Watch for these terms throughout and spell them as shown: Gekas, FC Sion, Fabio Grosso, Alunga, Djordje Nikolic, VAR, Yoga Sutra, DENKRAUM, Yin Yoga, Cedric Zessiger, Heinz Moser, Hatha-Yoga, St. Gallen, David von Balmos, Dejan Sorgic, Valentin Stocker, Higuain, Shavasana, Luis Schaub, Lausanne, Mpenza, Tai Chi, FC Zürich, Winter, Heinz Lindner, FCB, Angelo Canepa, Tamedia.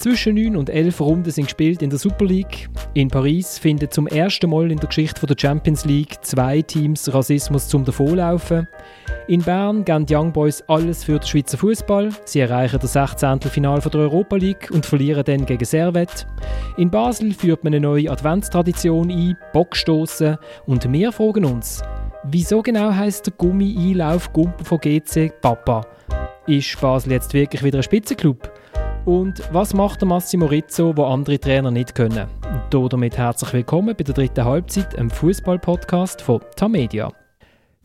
Zwischen 9 und 11 Runden sind gespielt in der Super League. In Paris finden zum ersten Mal in der Geschichte der Champions League 2 Teams Rassismus zum Davonlaufen. In Bern geben die Young Boys alles für den Schweizer Fußball. Sie erreichen das 16. Finale der Europa League und verlieren dann gegen Servette. In Basel führt man eine neue Adventstradition ein, Bockstossen. Und wir fragen uns, wieso genau heisst der Gummi-Einlauf Gumpen von GC Papa? Ist Basel jetzt wirklich wieder ein Spitzenklub? Und was macht der Massimo Rizzo, wo andere Trainer nicht können? Und damit herzlich willkommen bei der dritten Halbzeit, einem Fußball-Podcast von Tamedia.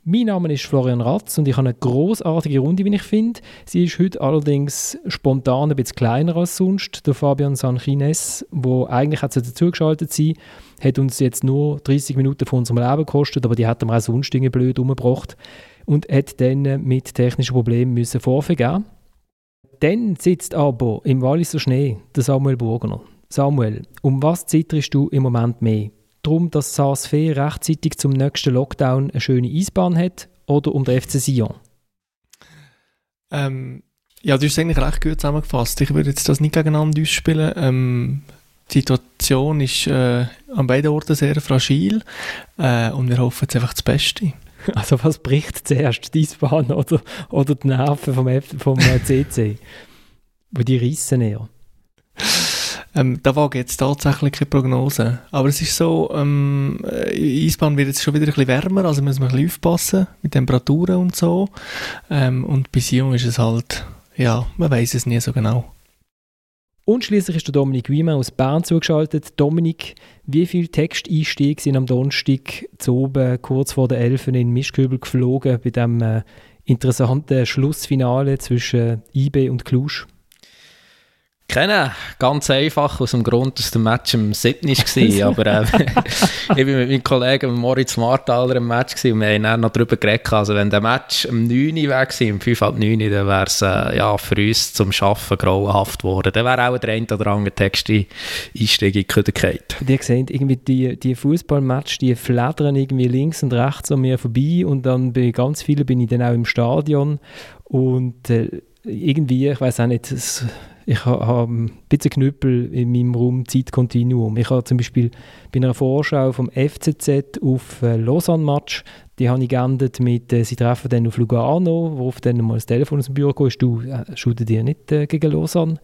Mein Name ist Florian Ratz und ich habe eine grossartige Runde, wie ich finde. Sie ist heute allerdings spontan ein bisschen kleiner als sonst. Der Fabian Sanchines, der eigentlich dazugeschaltet sein sollte, hat uns jetzt nur 30 Minuten von unserem Leben gekostet, aber die hat mir auch sonst Dinge blöd umgebracht und hat dann mit technischen Problemen müssen vorvergeben. Dann sitzt aber im Walliser Schnee der Samuel Bogner. Samuel, um was zitterst du im Moment mehr? Darum, dass Saas Fee rechtzeitig zum nächsten Lockdown eine schöne Eisbahn hat oder um den FC Sion? Ja, du hast es eigentlich recht gut zusammengefasst. Ich würde jetzt das nicht gegeneinander ausspielen. Die Situation ist an beiden Orten sehr fragil und wir hoffen jetzt einfach das Beste. Also was bricht zuerst, die Eisbahn oder die Nerven vom CC? Wo die reissen eher. Da wage jetzt tatsächlich keine Prognose. Aber es ist so, die Eisbahn wird jetzt schon wieder ein bisschen wärmer, also müssen wir ein bisschen aufpassen mit Temperaturen und so. Und bei Sion ist es halt, ja, man weiss es nie so genau. Und schliesslich ist der Dominik Wiemann aus Bern zugeschaltet. Dominik, wie viele Texteinstiege sind am Donnerstag zu oben kurz vor der 11 in Mischkübel geflogen bei diesem interessanten Schlussfinale zwischen IB und Cluj? Kennen, ganz einfach, aus dem Grund, dass der Match im Sydney war. Aber ich war mit meinem Kollegen Moritz Martaler im Match und wir haben dann noch darüber geredet. Also wenn der Match um 9 Uhr weg war, um 8:55, dann wäre es für uns zum Arbeiten grauenhaft geworden. Dann wäre auch der ein oder andere Text Einstieg in Köderkeit. Die sehen irgendwie die Fußballmatch, die flattern irgendwie links und rechts an mir vorbei und dann bei ganz vielen bin ich dann auch im Stadion und irgendwie, ich weiss auch nicht, ich habe ein bisschen Knüppel in meinem Raum Zeitkontinuum. Ich habe zum Beispiel bei einer Vorschau vom FCZ auf Lausanne-Match, die habe ich geendet mit «Sie treffen dann auf Lugano», worauf dann mal das Telefon aus dem Büro kam, «Du, schuldet ihr nicht gegen Lausanne?»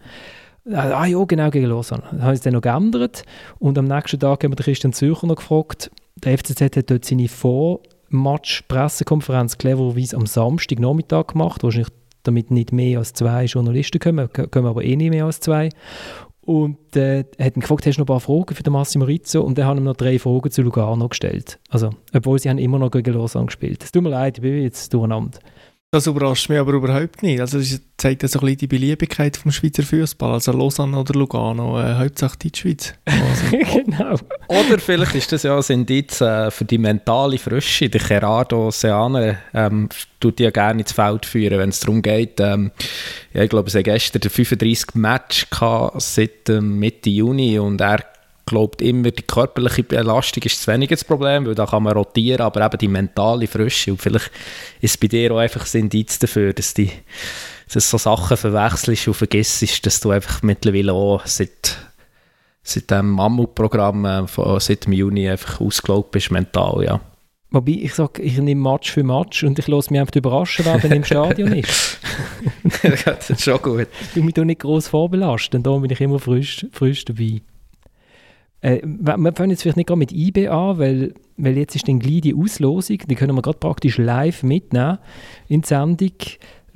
«Ah ja, genau, gegen Lausanne.» Dann habe ich es dann noch geändert und am nächsten Tag haben wir den Christian Zürcher noch gefragt. Der FCZ hat dort seine Vor-Match-Pressekonferenz clevererweise am Samstagnachmittag gemacht, wahrscheinlich damit nicht mehr als 2 Journalisten kommen aber eh nicht mehr als 2. Und hat ihn gefragt, hast du noch ein paar Fragen für den Massimo Rizzo? Und dann haben ihm noch 3 Fragen zu Lugano gestellt. Also, obwohl sie haben immer noch gegen Lausanne gespielt. Es tut mir leid, ich bin jetzt durcheinander. Das überrascht mich aber überhaupt nicht. Also das zeigt so ein bisschen die Beliebigkeit vom Schweizer Fußball. Also Lausanne oder Lugano, hauptsächlich die Schweiz. Genau. Oder vielleicht ist das ja ein Indiz für die mentale Frische. Der Gerardo Seoane tut ja gerne ins Feld führen, wenn es darum geht. Ich glaube, es hat gestern der 35. Match gehabt, seit Mitte Juni und er glaubt immer, die körperliche Belastung ist zu wenig das Problem, weil da kann man rotieren, aber eben die mentale Frische. Und vielleicht ist bei dir auch einfach ein Indiz dafür, dass so Sachen verwechselst und vergisst, dass du einfach mittlerweile auch seit dem Mammutprogramm, seit dem Juni einfach ausgelaugt bist, mental, ja. Wobei, ich sage, ich nehme Match für Match und ich lasse mich einfach überraschen, wer dann im Stadion ist. Das ist schon gut. Ich will mich da nicht gross vorbelasten, da bin ich immer frisch dabei. Wir fangen jetzt vielleicht nicht gerade mit IB an, weil jetzt ist dann gleich die Auslosung, die können wir gerade praktisch live mitnehmen in die Sendung.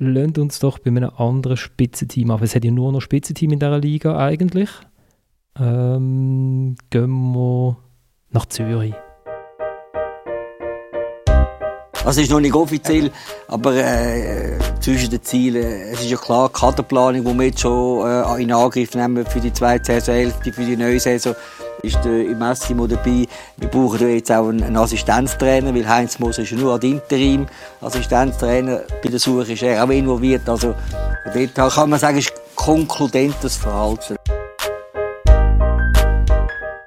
Lasst uns doch bei einem anderen Spitzenteam an. Es hat ja nur noch Spitzenteam in dieser Liga eigentlich. Gehen wir nach Zürich. Also es ist noch nicht offiziell, aber zwischen den Zielen, es ist ja klar, die Kaderplanung, die wir jetzt schon in Angriff nehmen für die zweite Saisonhälfte, für die neue Saison, ist der Massimo dabei. Wir brauchen ja jetzt auch einen Assistenztrainer, weil Heinz Moser ist ja nur ad interim Assistenztrainer. Bei der Suche ist er auch involviert. Also dort kann man sagen, ist konkludentes Verhalten.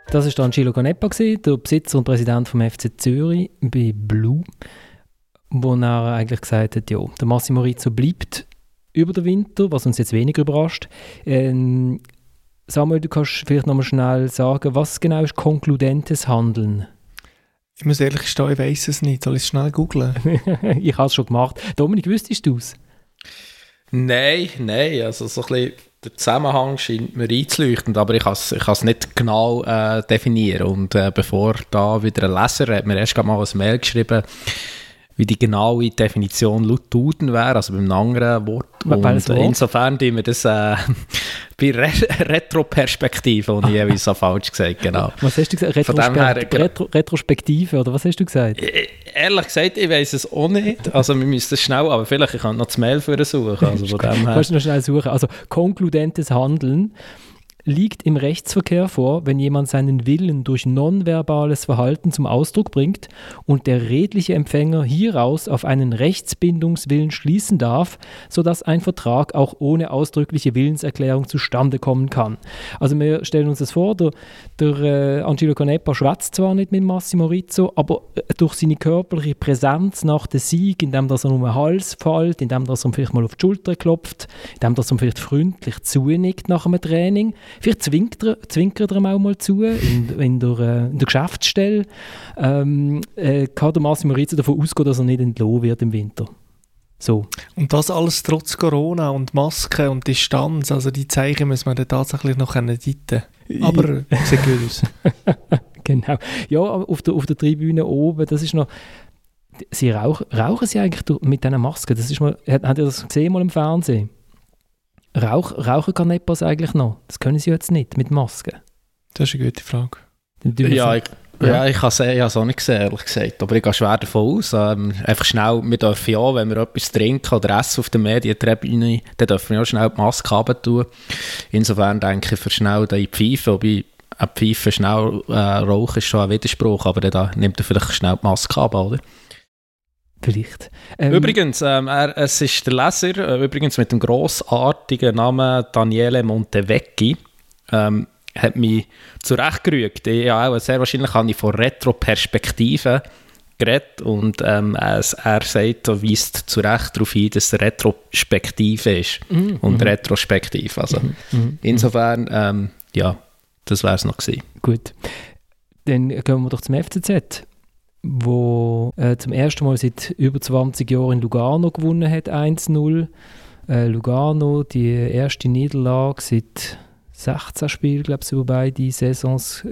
Das war Angelo Canepa, der Besitzer und Präsident vom FC Zürich bei Blue, wo er eigentlich gesagt hat, ja, der Massimo Rizzo bleibt über den Winter, was uns jetzt weniger überrascht. Samuel, du kannst vielleicht nochmal schnell sagen, was genau ist konkludentes Handeln? Ich muss ehrlich gestehen, ich weiss es nicht. Soll ich es schnell googeln? Ich habe es schon gemacht. Dominik, wüsstest du es? Nein. Also so ein bisschen der Zusammenhang scheint mir einzuleuchtend, aber ich kann es nicht genau definieren. Und bevor da wieder ein Leser hat mir erst mal ein Mail geschrieben, wie die genaue Definition laut Duden wäre, also beim anderen Wort. Und insofern tun wir das bei Retroperspektive, und ich habe es falsch gesagt, genau. Was hast du gesagt? Retrospektive, oder was hast du gesagt? Ehrlich gesagt, ich weiss es auch nicht. Also wir müssen es schnell, aber vielleicht kann ich noch das Mail für suchen. Also von dem her. Kannst du noch schnell suchen. Also konkludentes Handeln liegt im Rechtsverkehr vor, wenn jemand seinen Willen durch nonverbales Verhalten zum Ausdruck bringt und der redliche Empfänger hieraus auf einen Rechtsbindungswillen schließen darf, sodass ein Vertrag auch ohne ausdrückliche Willenserklärung zustande kommen kann. Also wir stellen uns das vor, der Angelo Canepa schwätzt zwar nicht mit Massimo Rizzo, aber durch seine körperliche Präsenz nach dem Sieg, indem er um den Hals fällt, indem er ihm vielleicht mal auf die Schulter klopft, indem er ihm vielleicht freundlich zunickt nach einem Training, vielleicht zwinkert er ihm auch mal zu in der Geschäftsstelle. Kann der Massimo Rizzo davon ausgehen, dass er nicht entlohnt wird im Winter. So. Und das alles trotz Corona und Maske und Distanz. Also die Zeichen müssen wir dann tatsächlich noch deuten. Aber es sieht gut aus. Genau. Ja, auf der Tribüne oben, das ist noch... Sie rauchen sie eigentlich mit diesen Masken? Habt ihr das gesehen mal im Fernsehen? Rauchen kann Canepas eigentlich noch? Das können sie jetzt nicht, mit Masken. Das ist eine gute Frage. Ich kann es auch nicht gesehen, ehrlich gesagt. Aber ich gehe schwer davon aus. Einfach schnell, wir dürfen ja, wenn wir etwas trinken oder essen auf der Medientribüne, dann dürfen wir auch schnell die Maske runtertun. Insofern denke ich, für schnell die Pfeife, wobei eine Pfeife schnell rauchen ist schon ein Widerspruch, aber dann nimmt er vielleicht schnell die Maske ab, oder? Vielleicht. Übrigens, es ist der Leser, übrigens mit dem grossartigen Namen Daniele Montevecchi, hat mich zurechtgerügt. Ja, sehr wahrscheinlich habe ich von Retroperspektiven geredet, und er sagt, weist zu Recht darauf hin, dass es Retrospektive ist und retrospektiv. Also insofern, ja, das wäre es noch gewesen. Gut, dann gehen wir doch zum FCZ, wo zum ersten Mal seit über 20 Jahren in Lugano gewonnen hat, 1-0. Lugano, die erste Niederlage seit 16 Spielen, glaube ich, wobei die Saisons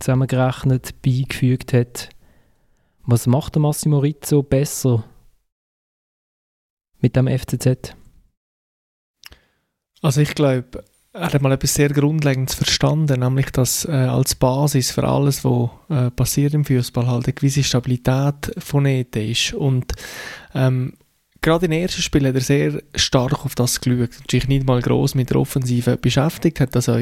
zusammengerechnet beigefügt hat. Was macht der Massimo Rizzo besser mit dem FCZ? Also ich glaube, er hat mal etwas sehr Grundlegendes verstanden, nämlich dass als Basis für alles, was passiert im Fußball, halt eine gewisse Stabilität vonnöten ist. Und gerade in den ersten Spielen hat er sehr stark auf das geschaut und sich nicht mal gross mit der Offensive beschäftigt, hat das auch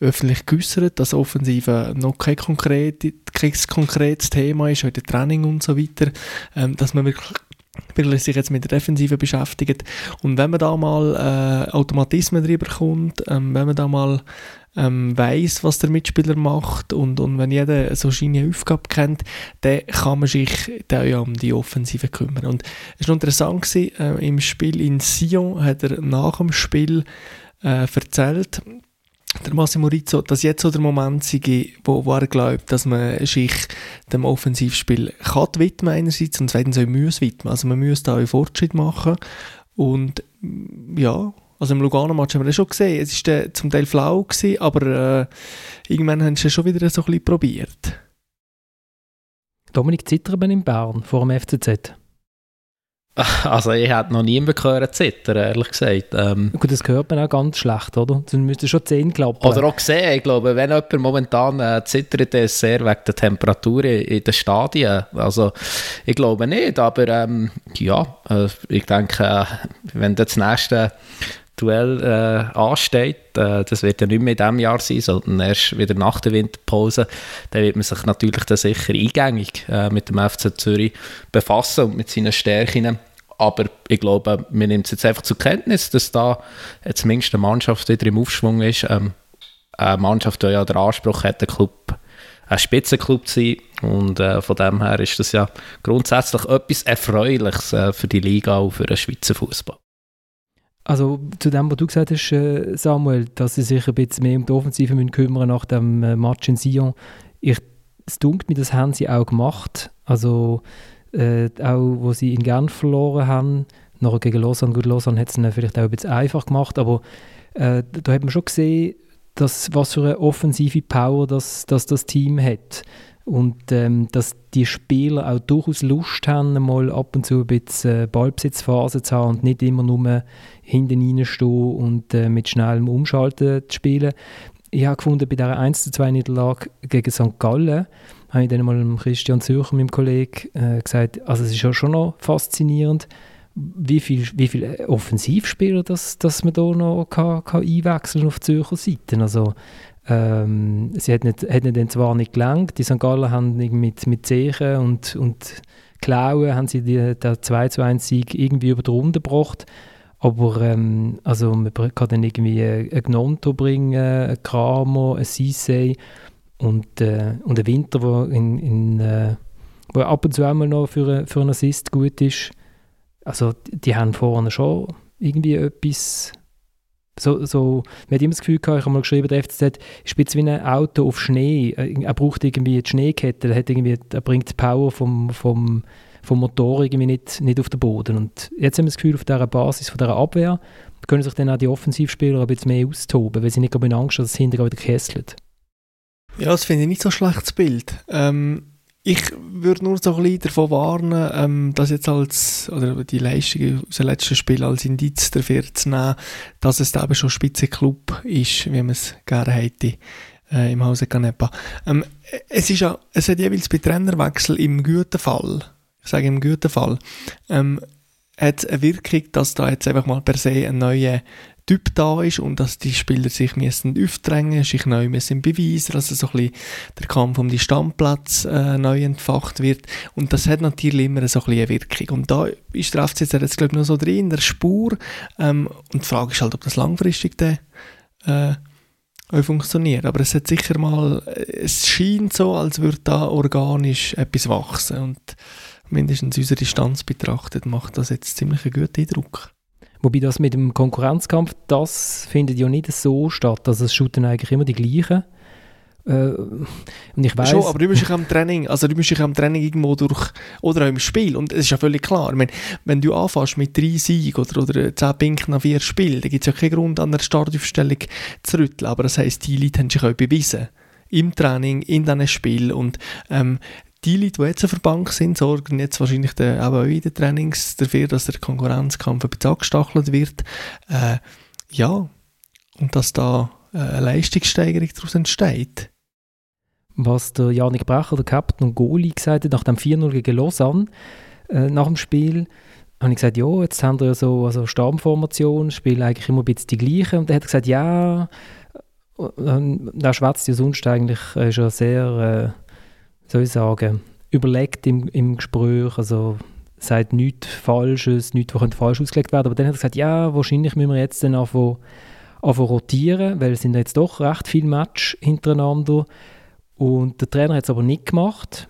öffentlich geäussert, dass Offensive noch kein konkretes Thema ist, auch in den Training und so weiter, dass man wirklich weil er sich jetzt mit der Defensive beschäftigt. Und wenn man da mal Automatismen drüber kommt, wenn man da mal weiss, was der Mitspieler macht, und wenn jeder so seine Aufgabe kennt, dann kann man sich dann ja um die Offensive kümmern. Und es war interessant gewesen, im Spiel in Sion hat er nach dem Spiel erzählt, der Massimo Rizzo, dass jetzt so der Moment sei, wo er glaubt, dass man sich dem Offensivspiel kann widmen einerseits und zweitens auch muss widmen. Also man muss da einen Fortschritt machen. Und ja, also im Lugano-Match haben wir das schon gesehen. Es war zum Teil flau gewesen, aber irgendwann haben sie schon wieder so ein bisschen probiert. Dominik, zittern in Bern vor dem FCZ? Also ich hätte noch niemanden gehört zittern, ehrlich gesagt. Gut, das gehört man auch ganz schlecht, oder? Dann müsste schon 10 klappen. Oder auch gesehen, ich glaube, wenn jemand momentan zittert, ist sehr wegen der Temperatur in den Stadien. Also ich glaube nicht, aber ich denke, wenn das nächste Duell ansteht, das wird ja nicht mehr in diesem Jahr sein, sondern erst wieder nach der Winterpause, dann wird man sich natürlich da sicher eingängig mit dem FC Zürich befassen und mit seinen Stärken. Aber ich glaube, wir nehmen es jetzt einfach zur Kenntnis, dass da zumindest eine Mannschaft wieder im Aufschwung ist. Eine Mannschaft, die ja den Anspruch hat, ein Spitzenclub zu sein. Und von dem her ist das ja grundsätzlich etwas Erfreuliches für die Liga und für den Schweizer Fußball. Also zu dem, was du gesagt hast, Samuel, dass sie sich ein bisschen mehr um die Offensive kümmern müssen nach dem Match in Sion. Es dunkt mir, das haben sie auch gemacht. Also auch, wo sie in Genf verloren haben, nachher gegen Lausanne. Gut, Lausanne hat es ihnen vielleicht auch ein bisschen einfach gemacht, aber da hat man schon gesehen, dass, was für eine offensive Power das Team hat. Und dass die Spieler auch durchaus Lust haben, mal ab und zu ein bisschen Ballbesitzphase zu haben und nicht immer nur hinten reinstehen und mit schnellem Umschalten zu spielen. Ich habe gefunden, bei dieser 1-2-Niederlage gegen St. Gallen, habe ich dann mal Christian Zürcher, meinem Kollegen, gesagt, also es ist ja schon noch faszinierend, wie viel Offensivspieler das man hier noch kann einwechseln auf die Zürcher Seite. Also, sie hat nicht dann zwar nicht gelangt, die St. Gallen haben mit Zehen und Klauen haben sie den 2-1-Sieg irgendwie über die Runde gebracht, aber also man kann dann irgendwie einen Gnonto bringen, einen Kramo, einen Sisei und einen Winter, wo ab und zu einmal noch für einen Assist gut ist. Also die haben vorne schon irgendwie etwas... So, man hat immer das Gefühl gehabt, ich habe mal geschrieben, der FCZ ist jetzt wie ein Auto auf Schnee. Er braucht irgendwie die Schneekette, er bringt die Power vom Motor irgendwie nicht auf den Boden. Und jetzt haben wir das Gefühl, auf dieser Basis, von dieser Abwehr, können sich dann auch die Offensivspieler ein bisschen mehr austoben, weil sie nicht in Angst haben, dass es hinterher wieder kesselt. Ja, das finde ich nicht so ein schlechtes Bild. Ich würde nur so ein bisschen davon warnen, dass jetzt die Leistung aus dem letzten Spiel als Indiz dafür zu nehmen, dass es eben schon ein Spitzenklub ist, wie man es gerne hätte im Hause Canepa. Es hat jeweils bei Trainerwechsel im guten Fall, hat es eine Wirkung, dass da jetzt einfach mal per se ein neuer Typ da ist und dass die Spieler sich müssen aufdrängen, sich neu müssen beweisen, dass so ein bisschen der Kampf um die Stammplatz neu entfacht wird. Und das hat natürlich immer so ein bisschen eine Wirkung. Und da ist der FCZ jetzt, glaube ich, noch so drin, in der Spur. Und die Frage ist halt, ob das langfristig dann funktioniert. Aber es hat sicher mal, es scheint so, als würde da organisch etwas wachsen. Und mindestens unsere Distanz betrachtet, macht das jetzt ziemlich einen guten Eindruck. Wobei das mit dem Konkurrenzkampf, das findet ja nicht so statt. Also es shooten eigentlich immer die gleichen. Und ich weiss... Schon, aber du bist ja am Training. Also du bist ja am Training irgendwo durch... Oder auch im Spiel. Und es ist ja völlig klar. Ich meine, wenn du anfängst mit 3 Siegen oder 10 Punkten nach 4 Spielen, dann gibt es ja keinen Grund, an der Startaufstellung zu rütteln. Aber das heisst, die Leute haben sich auch bewiesen. Im Training, in diesen Spielen. Und die Leute, die jetzt auf der Bank sind, sorgen jetzt wahrscheinlich auch in den Trainings dafür, dass der Konkurrenzkampf ein bisschen angestachelt wird. Und dass da eine Leistungssteigerung daraus entsteht. Was der Janik Brecher, der Captain und Goalie, gesagt hat, nach dem 4-0 gegen Lausanne, nach dem Spiel, habe ich gesagt, ja, jetzt haben wir so Stammformation, spielen eigentlich immer ein bisschen die gleichen. Und er hat gesagt, ja, da schwätzt ja sonst eigentlich schon sehr... soll ich sagen, überlegt im Gespräch, also sagt nichts Falsches, nichts, was falsch ausgelegt werden könnte. Aber dann hat er gesagt, ja, wahrscheinlich müssen wir jetzt dann anfangen rotieren, weil es sind jetzt doch recht viele Matches hintereinander. Und der Trainer hat es aber nicht gemacht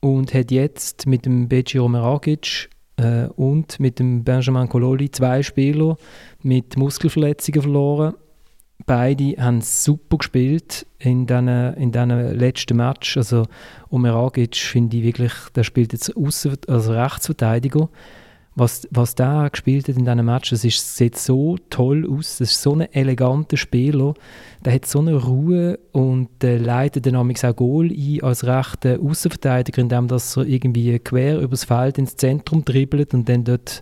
und hat jetzt mit dem Beji Omeragic und mit dem Benjamin Kololli 2 Spieler mit Muskelverletzungen verloren. Beide haben super gespielt in diesen letzten Match. Also Omeragic, finde ich wirklich, der spielt jetzt als Rechtsverteidiger. Was der gespielt hat in diesem Match, das sieht so toll aus. Das ist so ein eleganter Spieler. Der hat so eine Ruhe und leitet dann auch Goal ein als rechter Außenverteidiger, indem er irgendwie quer übers Feld ins Zentrum dribbelt und dann dort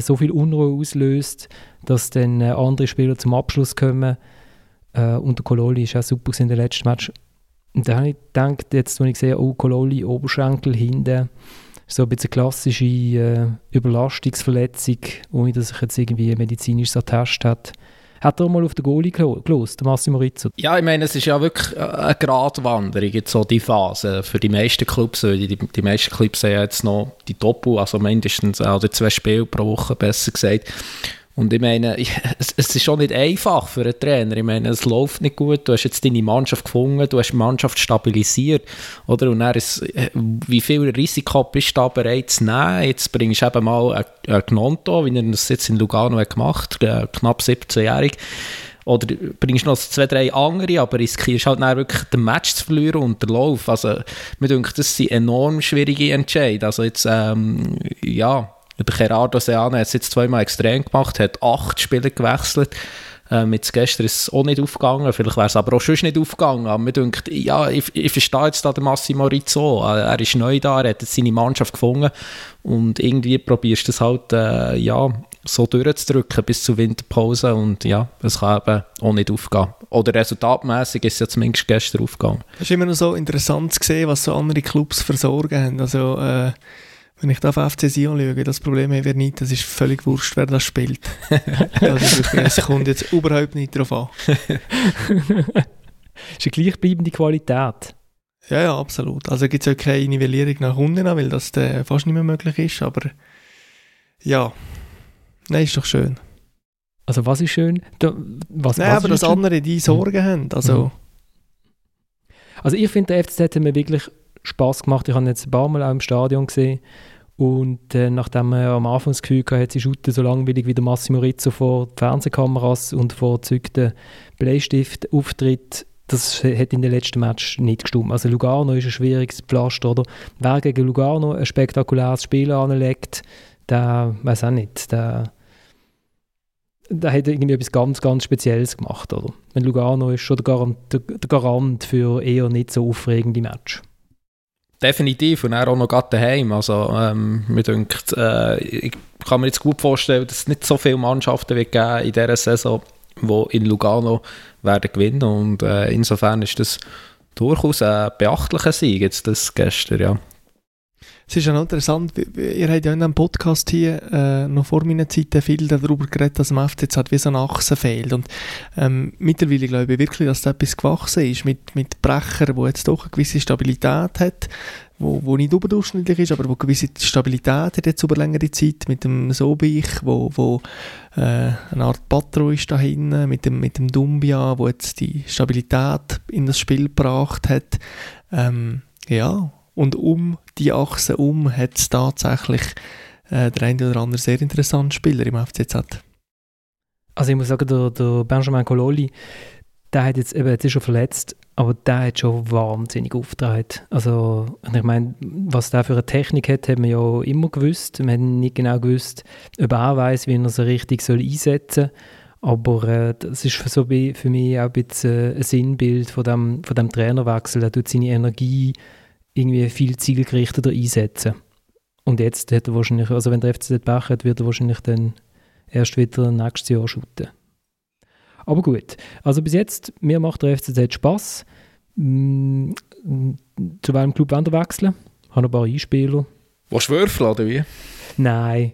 so viel Unruhe auslöst, dass dann andere Spieler zum Abschluss kommen. Und der Kololli ist auch super in den letzten Match. Und da habe ich gedacht, jetzt, als ich sehe, Kololli, Oberschenkel hinten, so ein bisschen klassische Überlastungsverletzung, ohne dass ich jetzt irgendwie medizinisch attest hat. Hat er mal auf den Goalie gelost, Massimo Rizzo? Ja, ich meine, es ist ja wirklich eine Gratwanderung, jetzt so die Phase. Für die meisten Clubs, die meisten Clubs haben jetzt noch die Doppel, also mindestens 2 Spiele pro Woche, besser gesagt. Und ich meine, es ist schon nicht einfach für einen Trainer. Ich meine, es läuft nicht gut, du hast jetzt deine Mannschaft gefunden, du hast die Mannschaft stabilisiert, oder? Und dann ist, wie viel Risiko bist du da bereit zu nehmen? Jetzt bringst du eben mal einen Gnonto, wie er das jetzt in Lugano hat gemacht, knapp 17-jährig. Oder bringst noch zwei, drei andere, aber riskierst halt dann wirklich den Match zu verlieren und den Lauf. Also, mir denkt, das sind enorm schwierige Entscheidungen. Also jetzt, ja, der Gerardo Seoane hat es jetzt zweimal extrem gemacht, hat 8 Spieler gewechselt. Jetzt gestern ist es auch nicht aufgegangen, vielleicht wäre es aber auch sonst nicht aufgegangen. Aber mir denkt, ja, ich verstehe jetzt da den Massimo Rizzo. Er ist neu da, er hat jetzt seine Mannschaft gefunden und irgendwie probierst du es halt, ja, so durchzudrücken bis zur Winterpause und ja, es kann eben auch nicht aufgehen. Oder resultatmäßig ist es ja zumindest gestern aufgegangen. Es ist immer noch so interessant zu sehen, was so andere Clubs versorgen haben. Also, wenn ich da auf FC Sion schaue, das Problem haben wir nicht, das ist völlig wurscht, wer das spielt. Also, es kommt jetzt überhaupt nicht drauf an. Ist eine gleichbleibende Qualität. Ja, ja, absolut. Also gibt es auch keine Nivellierung nach unten, weil das fast nicht mehr möglich ist, aber ja... Nein, ist doch schön. Also was ist schön? Nein, aber dass andere die Sorgen haben. Also, also ich finde, der FCZ hat mir wirklich Spass gemacht. Ich habe ihn jetzt ein paar Mal auch im Stadion gesehen. Und nachdem man am Anfang das Gefühl hatte, sie shooten so langweilig wie der Massimo Rizzo vor Fernsehkameras und vor gezückten Bleistift-Auftritt, das hat in den letzten Match nicht gestimmt. Also Lugano ist ein schwieriges Pflaster, oder? Wer gegen Lugano ein spektakuläres Spiel anlegt, der, weiß auch nicht, der hat irgendwie etwas ganz, ganz Spezielles gemacht, oder? Wenn Lugano ist schon der Garant für eher nicht so aufregende Match. Definitiv, und er auch noch gerade daheim. Also, mir denkt, ich kann mir jetzt gut vorstellen, dass es nicht so viele Mannschaften wird geben in dieser Saison, die in Lugano werden gewinnen. Und insofern ist das durchaus ein beachtlicher Sieg, jetzt das gestern, ja. Es ist ja noch interessant, ihr habt ja in diesem Podcast hier noch vor meiner Zeit viel darüber geredet, dass im FCZ hat wie so eine Achse fehlt. Und mittlerweile glaube ich wirklich, dass da etwas gewachsen ist mit Brecher, wo jetzt doch eine gewisse Stabilität hat, wo nicht überdurchschnittlich ist, aber wo eine gewisse Stabilität hat jetzt über längere Zeit, mit dem Sobich, wo eine Art Patro ist da hinten, mit dem Dumbia, wo jetzt die Stabilität in das Spiel gebracht hat. Ja. Und um die Achse hat es tatsächlich der eine oder andere sehr interessante Spieler im FCZ. Also ich muss sagen, der Benjamin Kololli, der hat jetzt ist schon verletzt, aber der hat schon wahnsinnig aufgetragen. Also ich meine, was der für eine Technik hat, haben wir ja immer gewusst. Wir haben nicht genau gewusst, ob er weiss, wie er sie richtig einsetzen soll. Aber das ist für mich auch ein Sinnbild von dem Trainerwechsel. Er tut seine Energie irgendwie viel zielgerichteter einsetzen. Und jetzt hat er wahrscheinlich, also wenn der FCZ Pech hat, wird er wahrscheinlich dann erst wieder nächstes Jahr shooten. Aber gut, also bis jetzt, mir macht der FCZ Spass. Zu welchem Club wollen wir wechseln? Ich habe ein paar Einspieler. Willst du würfeln oder wie? Nein.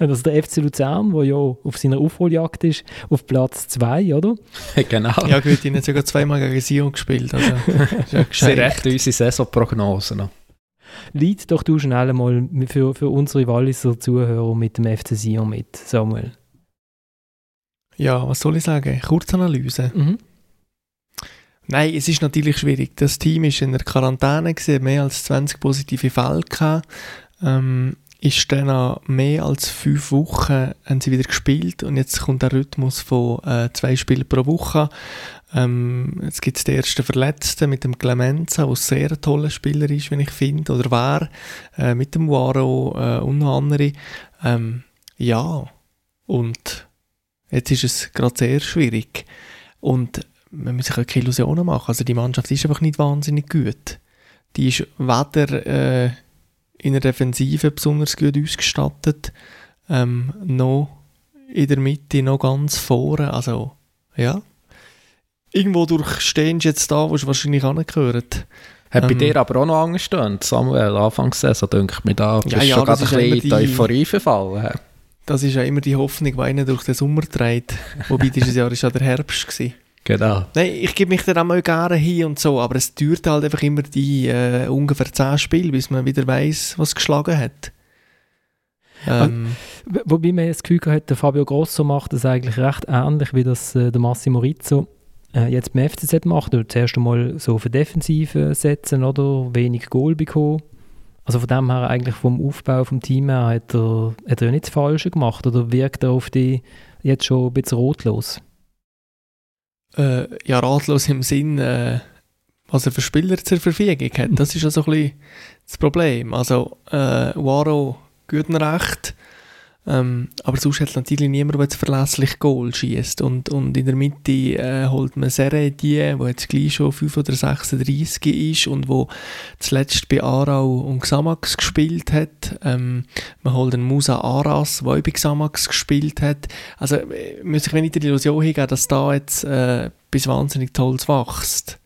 Also der FC Luzern, der ja auf seiner Aufholjagd ist, auf Platz 2, oder? Genau. Ja, gut, ihn hat sogar zweimal gegen Sion gespielt. Also, das ist recht unsere Saisonprognosen. Leid doch du schnell mal für unsere Walliser Zuhörer mit dem FC Sion mit, Samuel. Ja, was soll ich sagen? Kurzanalyse. Mhm. Nein, es ist natürlich schwierig. Das Team war in der Quarantäne, mehr als 20 positive Fälle gehabt. Ist dann nach mehr als 5 Wochen haben sie wieder gespielt und jetzt kommt der Rhythmus von 2 Spielen pro Woche. Jetzt gibt es den ersten Verletzten mit dem Clemenza, der sehr ein toller Spieler ist, wenn ich finde, oder war, mit dem Waro und noch andere. Ja, und jetzt ist es gerade sehr schwierig. Und man muss sich auch keine Illusionen machen. Also die Mannschaft ist einfach nicht wahnsinnig gut. Die ist weder... in der Defensive besonders gut ausgestattet, noch in der Mitte, noch ganz vorne, also ja. Irgendwo durchstehst du jetzt da, wo du wahrscheinlich angehört. Hat bei dir aber auch noch angestört, Samuel, Anfangssaison, denke ich mir da, bist ja, schon gerade ein bisschen in die Euphorie verfallen. Das ist ja immer die Hoffnung, die einen durch den Sommer trägt, wobei dieses Jahr ist ja der Herbst gewesen. Genau. Nein, ich gebe mich dann auch mal gerne hin und so, aber es dauert halt einfach immer die ungefähr 10 Spiele, bis man wieder weiss, was geschlagen hat. Wobei man das Gefühl hat, der Fabio Grosso macht das eigentlich recht ähnlich, wie das der Massimo Rizzo jetzt beim FCZ macht. Oder zuerst einmal so für Defensive setzen, oder? Wenig Goal bekommen. Also von dem her, eigentlich vom Aufbau vom Team her, hat er ja nichts Falsches gemacht. Oder wirkt er auf die jetzt schon ein bisschen ratlos? Ja, ratlos im Sinn, was er für Spieler zur Verfügung hat. Das ist also ein bisschen das Problem. Also Waro, guten Recht. Aber sonst hat natürlich niemand, der jetzt verlässlich Goal schießt. Und in der Mitte holt man Seredie, der jetzt gleich schon 5 oder 36 ist und wo zuletzt bei Aarau und Xamax gespielt hat. Man holt einen Musa Aras, der auch bei Xamax gespielt hat. Also muss ich mir nicht die Illusion hingeben, dass da jetzt bis wahnsinnig Tolles wächst.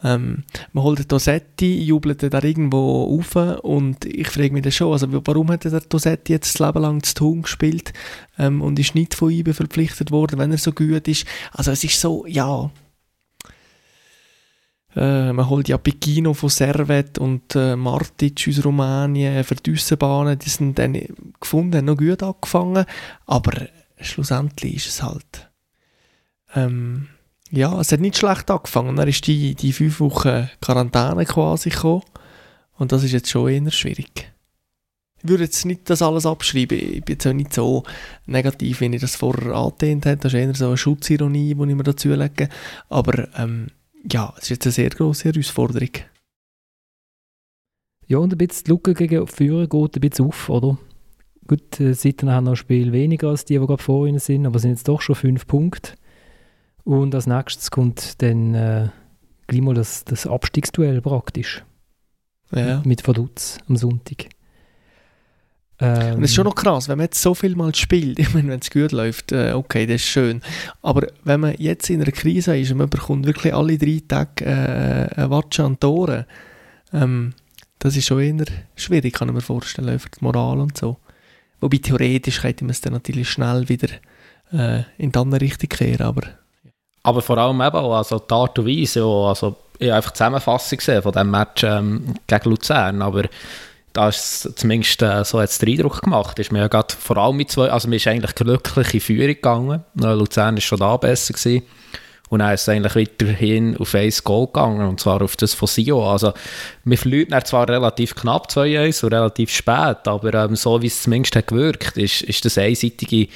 Man holt Dossetti, jubelt da irgendwo auf und ich frage mich das schon, also warum hat der Dossetti jetzt das Leben lang zu tun gespielt und ist nicht von IBE verpflichtet worden, wenn er so gut ist. Also es ist so, ja. Man holt ja Picchino von Servette und Martic aus Rumänien für die Aussenbahnen, die sind dann gefunden, haben noch gut angefangen, aber schlussendlich ist es halt... Ja, es hat nicht schlecht angefangen. Er ist die 5 Wochen Quarantäne quasi gekommen. Und das ist jetzt schon eher schwierig. Ich würde jetzt nicht das alles abschreiben. Ich bin jetzt auch nicht so negativ, wie ich das vorher angedehnt habe. Das ist eher so eine Schutzironie, die ich mir dazu lege. Aber ja, es ist jetzt eine sehr grosse Herausforderung. Ja, und ein bisschen die Lücke gegen Führer geht ein bisschen auf, oder? Gut, seitdem haben noch ein Spiel weniger als die gerade vor ihnen sind, aber es sind jetzt doch schon 5 Punkte. Und als nächstes kommt dann gleich mal das Abstiegsduell praktisch. Ja. Mit Vaduz am Sonntag. Und es ist schon noch krass, wenn man jetzt so viel mal spielt. Ich meine, wenn es gut läuft, okay, das ist schön. Aber wenn man jetzt in einer Krise ist und man bekommt wirklich alle 3 Tage eine Watsche an Toren, das ist schon eher schwierig, kann ich mir vorstellen, für die Moral und so. Wobei theoretisch könnte man es dann natürlich schnell wieder in die andere Richtung kehren, aber vor allem eben auch also die Art und Weise, also ich habe einfach die Zusammenfassung gesehen von diesem Match gegen Luzern, aber da ist zumindest so jetzt den Eindruck gemacht, ist mir ja gerade vor allem mit 2, also mir ist eigentlich glücklich in Führung gegangen, Luzern war schon da besser gewesen. Und dann ist es eigentlich weiterhin auf 1 Goal gegangen, und zwar auf das von Sio. Also, wir verlieren dann zwar relativ knapp 2-1 und relativ spät, aber so wie es zumindest hat gewirkt, ist das eine einseitige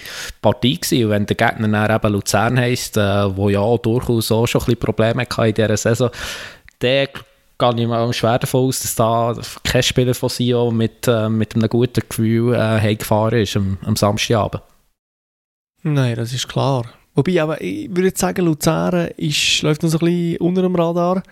Partie gewesen. Und wenn der Gegner dann eben Luzern heisst, wo ja durchaus auch schon ein bisschen Probleme hatte in dieser Saison, der gehe ich mal schwer davon aus, dass da kein Spieler von Sio mit einem guten Gefühl heimgefahren ist am Samstagabend. Nein, das ist klar. Wobei, aber ich würde jetzt sagen, Luzern läuft noch so ein bisschen unter dem Radar.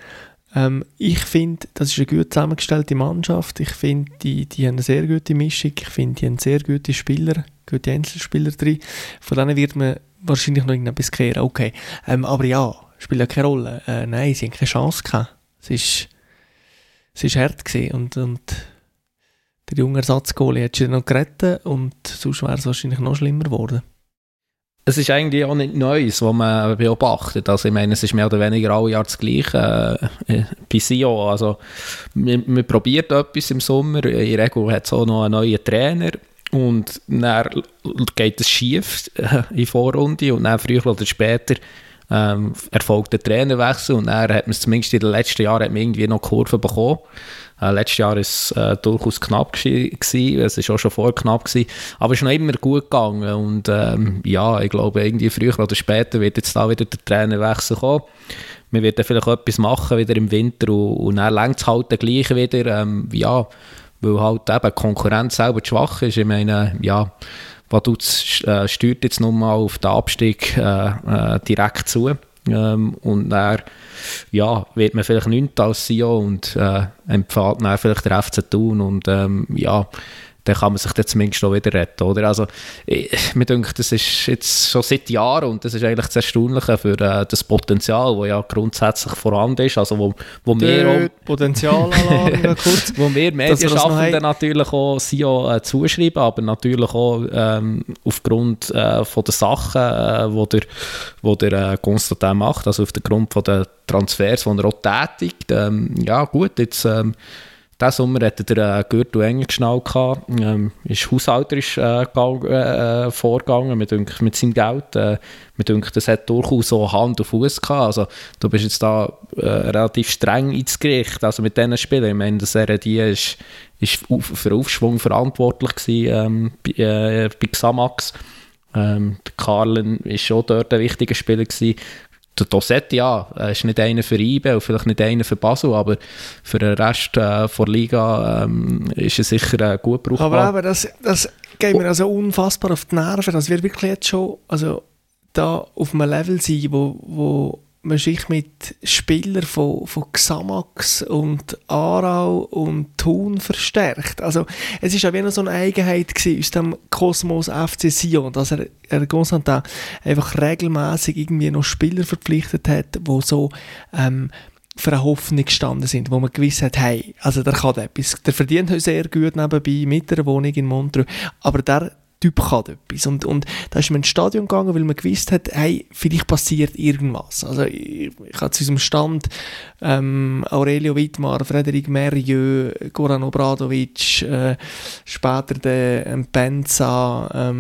Ich finde, das ist eine gut zusammengestellte Mannschaft. Ich finde, die haben eine sehr gute Mischung. Ich finde, die haben sehr gute Spieler, gute Einzelspieler drin. Von denen wird man wahrscheinlich noch irgendetwas kehren. Okay. Aber ja, spielt ja keine Rolle. Nein, sie haben keine Chance gehabt. Es ist hart gewesen. Und der junge Ersatzgoalie hat sie dann noch gerettet. Und sonst wäre es wahrscheinlich noch schlimmer geworden. Es ist eigentlich auch nichts Neues, was man beobachtet. Also ich meine, es ist mehr oder weniger alle Jahre das Gleiche bei Sio. Also man probiert etwas im Sommer, in der Regel hat es auch noch einen neuen Trainer und dann geht es schief in die Vorrunde und dann früher oder später erfolgt der Trainerwechsel und dann hat man es zumindest in den letzten Jahren hat man irgendwie noch Kurven bekommen. Letztes Jahr war es durchaus knapp gewesen. Es war auch schon vorher knapp gewesen. Aber es ist noch immer gut gegangen. Und ja, ich glaube, irgendwie früher oder später wird jetzt da wieder der Trainerwechsel kommen. Wir werden vielleicht auch etwas machen, wieder im Winter. Und dann reicht es halt dann gleich wieder. Ja, weil halt eben die Konkurrenz selber schwach ist. Ich meine, ja, Vaduz steuert jetzt nun mal auf den Abstieg direkt zu. Und dann ja, wird man vielleicht 9. als Sio und empfiehlt dann vielleicht der FC Thun und ja, dann kann man sich dann zumindest auch wieder retten, oder? Also, mir denke, das ist jetzt schon seit Jahren und das ist eigentlich das Erstaunliche für das Potenzial, das ja grundsätzlich vorhanden ist, also wo wir Potenzialalarm kurz, wo wir Medienschaffenden natürlich auch Sio zuschreiben, aber natürlich auch aufgrund von der Sachen, wo der Konstantin macht, also aufgrund von der Transfers, die er auch tätigt. Ja gut, jetzt Diesen Sommer hatte der Gürtel eng geschnallt, ist haushalterisch vorgegangen mit seinem Geld. Mir denkt, das hat durchaus so Hand und Fuß gehabt. Also, du bist jetzt da relativ streng ins Gericht, also mit diesen Spielern. Ich meine, das RD war für Aufschwung verantwortlich gewesen, bei Xamax. Der Karlen war schon dort ein wichtiger Spieler gewesen. Der Dosset, ja, ist nicht einer für IBE und vielleicht nicht einer für Basel, aber für den Rest der Liga ist er sicher gut brauchbar. Aber das geht mir also unfassbar auf die Nerven, dass wir wirklich jetzt schon also, da auf einem Level sind, wo man sich mit Spielern von Xamax und Aarau und Thun verstärkt. Also, es war ja wie noch so eine Eigenheit gewesen, aus dem Kosmos FC Sion, dass er Constantin einfach regelmässig irgendwie noch Spieler verpflichtet hat, die so für eine Hoffnung gestanden sind, wo man gewiss hat, hey, also der kann etwas. Der verdient uns sehr gut nebenbei mit einer Wohnung in Montreux, aber der Typ kann etwas. Und da ist man ins Stadion gegangen, weil man gewusst hat, hey, vielleicht passiert irgendwas. Also ich habe zu unserem Stand Aurelio Vidmar, Frederik Merriot, Goran Obradovic, später der Mpenza,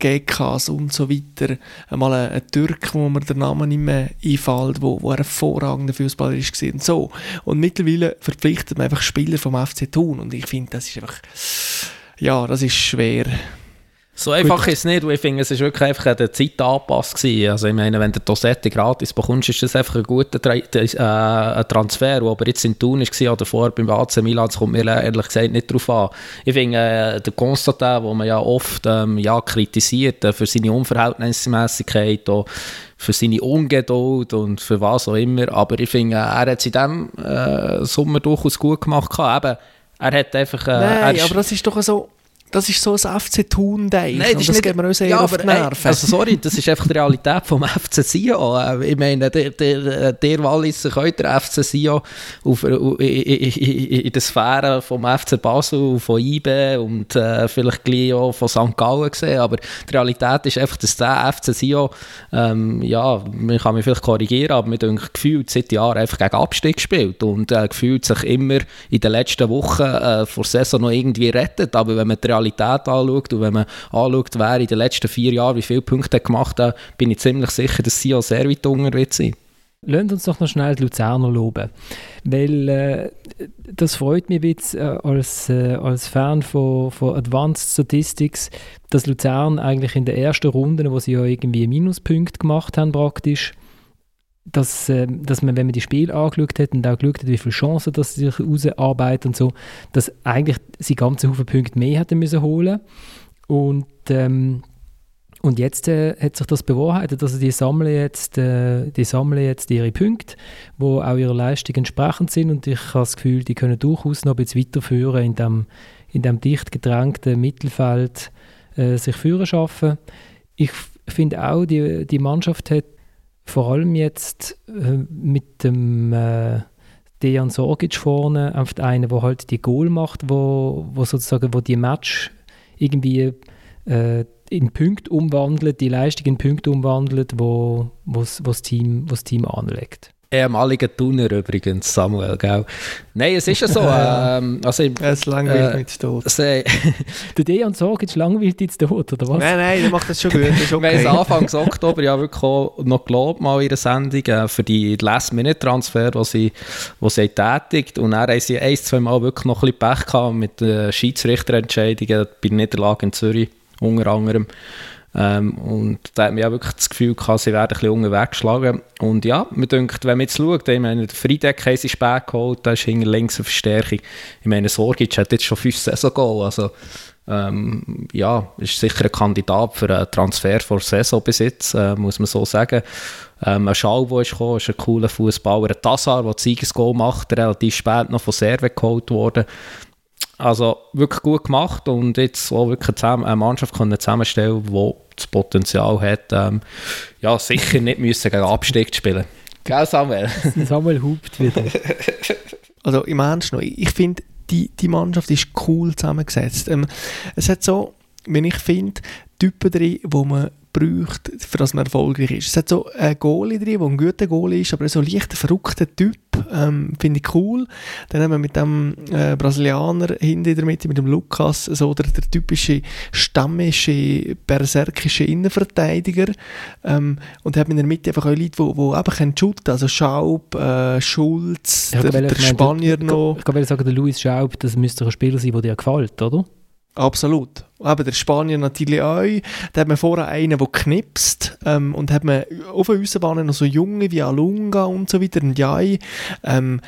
Gekas und so weiter. Einmal ein Türk, wo mir der Name nicht mehr einfällt, wo ein hervorragender Fußballer ist. Und so. Und mittlerweile verpflichtet man einfach Spieler vom FC Thun. Und ich finde, das ist einfach... Ja, das ist schwer. So einfach ist es nicht, weil ich finde, es war wirklich einfach an der Zeit angepasst. Also ich meine, wenn du Dossetti gratis bekommst, ist das einfach ein guter Transfer. Ob er jetzt in Thun war oder vorher beim AC Milan, das kommt mir ehrlich gesagt nicht drauf an. Ich finde, der Constantin, den man ja oft kritisiert für seine Unverhältnismäßigkeit, für seine Ungeduld und für was auch immer, aber ich finde, er hat es in diesem Sommer durchaus gut gemacht. Eben, er hat einfach... Nein, aber das ist doch so... Das ist so ein FC Thun-Ding. Nein, das geht mir auch sehr auf die Nerven. Also sorry, das ist einfach die Realität vom FC Sion. Ich meine, der Walliser könnt der FC Sion in der Sphäre vom FC Basel, von IBE und vielleicht gleich auch von St. Gallen gesehen. Aber die Realität ist einfach, dass der FC Sion, ja, man kann mich vielleicht korrigieren, aber man denkt, gefühlt seit Jahren einfach gegen Abstieg spielt und gefühlt sich immer in den letzten Wochen vor der Saison noch irgendwie rettet. Aber wenn man die Realität anschaut und wenn man anschaut, wer in den letzten 4 Jahren wie viele Punkte gemacht hat, bin ich ziemlich sicher, dass sie auch sehr weit unten wird sein. Lasst uns doch noch schnell die Luzerner loben, weil das freut mich ein bisschen als Fan von Advanced Statistics, dass Luzern eigentlich in der ersten Runde, wo sie ja irgendwie Minuspunkte gemacht haben praktisch, dass man, wenn man die Spiele angeschaut hat und auch geschaut hat, wie viele Chancen dass sie sich rausarbeiten und so, dass eigentlich sie ganze Haufen Punkte mehr hätten müssen holen. Und jetzt hat sich das bewahrheitet, also die sammeln jetzt ihre Punkte, die auch ihrer Leistung entsprechend sind, und ich habe das Gefühl, die können durchaus noch ein bisschen weiterführen in dem dicht gedrängten Mittelfeld sich führen schaffen. Ich finde auch, die Mannschaft hat vor allem jetzt mit dem Dejan Sorgic vorne, einfach einer, der halt die Goal macht, wo sozusagen wo die Match irgendwie in Punkte umwandelt, die Leistung in Punkte umwandelt, wo das Team anlegt. Ehemaliger Thuner übrigens, Samuel, gell? Nein, es ist ja so. Also es langweilt mich zu tot. Der Dejan Sorgic langweilt dich zu tot, oder was? Nein, der macht das schon gut. Das ist okay. Wir haben Anfang Oktober ja wirklich noch gelobt, mal in der Sendung, für die Last-Minute-Transfer, die sie tätigt. Und dann haben sie 1-2 Mal wirklich noch ein bisschen Pech gehabt mit den Schiedsrichterentscheidungen bei Niederlage in Zürich, unter anderem. Und da hat man ja wirklich das Gefühl gehabt, sie werden ein bisschen unterweggeschlagen. Und ja, mir denkt, wenn man jetzt schaut, ich meine, der Friedeck haben sie spät geholt, da ist hinter links eine Verstärkung. Ich meine, Sorgic hat jetzt schon 5 Saison-Goal, also ja, ist sicher ein Kandidat für einen Transfer vor Saison bis jetzt, muss man so sagen. Ein Schaub, der kam, ist ein cooler Fußballer. Ein Tassar, der Siegesgoal macht, relativ spät noch von Serve geholt worden. Also wirklich gut gemacht und jetzt auch wirklich eine Mannschaft zusammenstellen, die das Potenzial hat, ja, sicher nicht müssen gegen Abstieg zu spielen. Gell, Samuel? Samuel hupt wieder. Also im Ernst noch, ich finde, die Mannschaft ist cool zusammengesetzt. Es hat so, wenn ich finde, Typen drin, die man braucht, für das man erfolgreich ist. Es hat so einen Goalie drin, der ein guter Goalie ist, aber so leicht ein verrückter Typ, finde ich cool. Dann haben wir mit dem Brasilianer hinten in der Mitte, mit dem Lukas, so der typische stammische, berserkische Innenverteidiger. Und hat in der Mitte einfach auch Leute, die einfach shooten können. Also Schaub, Schulz, der Spanier noch. Ich kann sagen, der Luis Schaub, das müsste ein Spieler sein, der dir gefällt, oder? Absolut. Aber der Spanier natürlich auch. Da hat man vorher einen, der knipst. Und hat man auf der Aussenbahn noch so Junge wie Alunga und so weiter. Und Jai. Also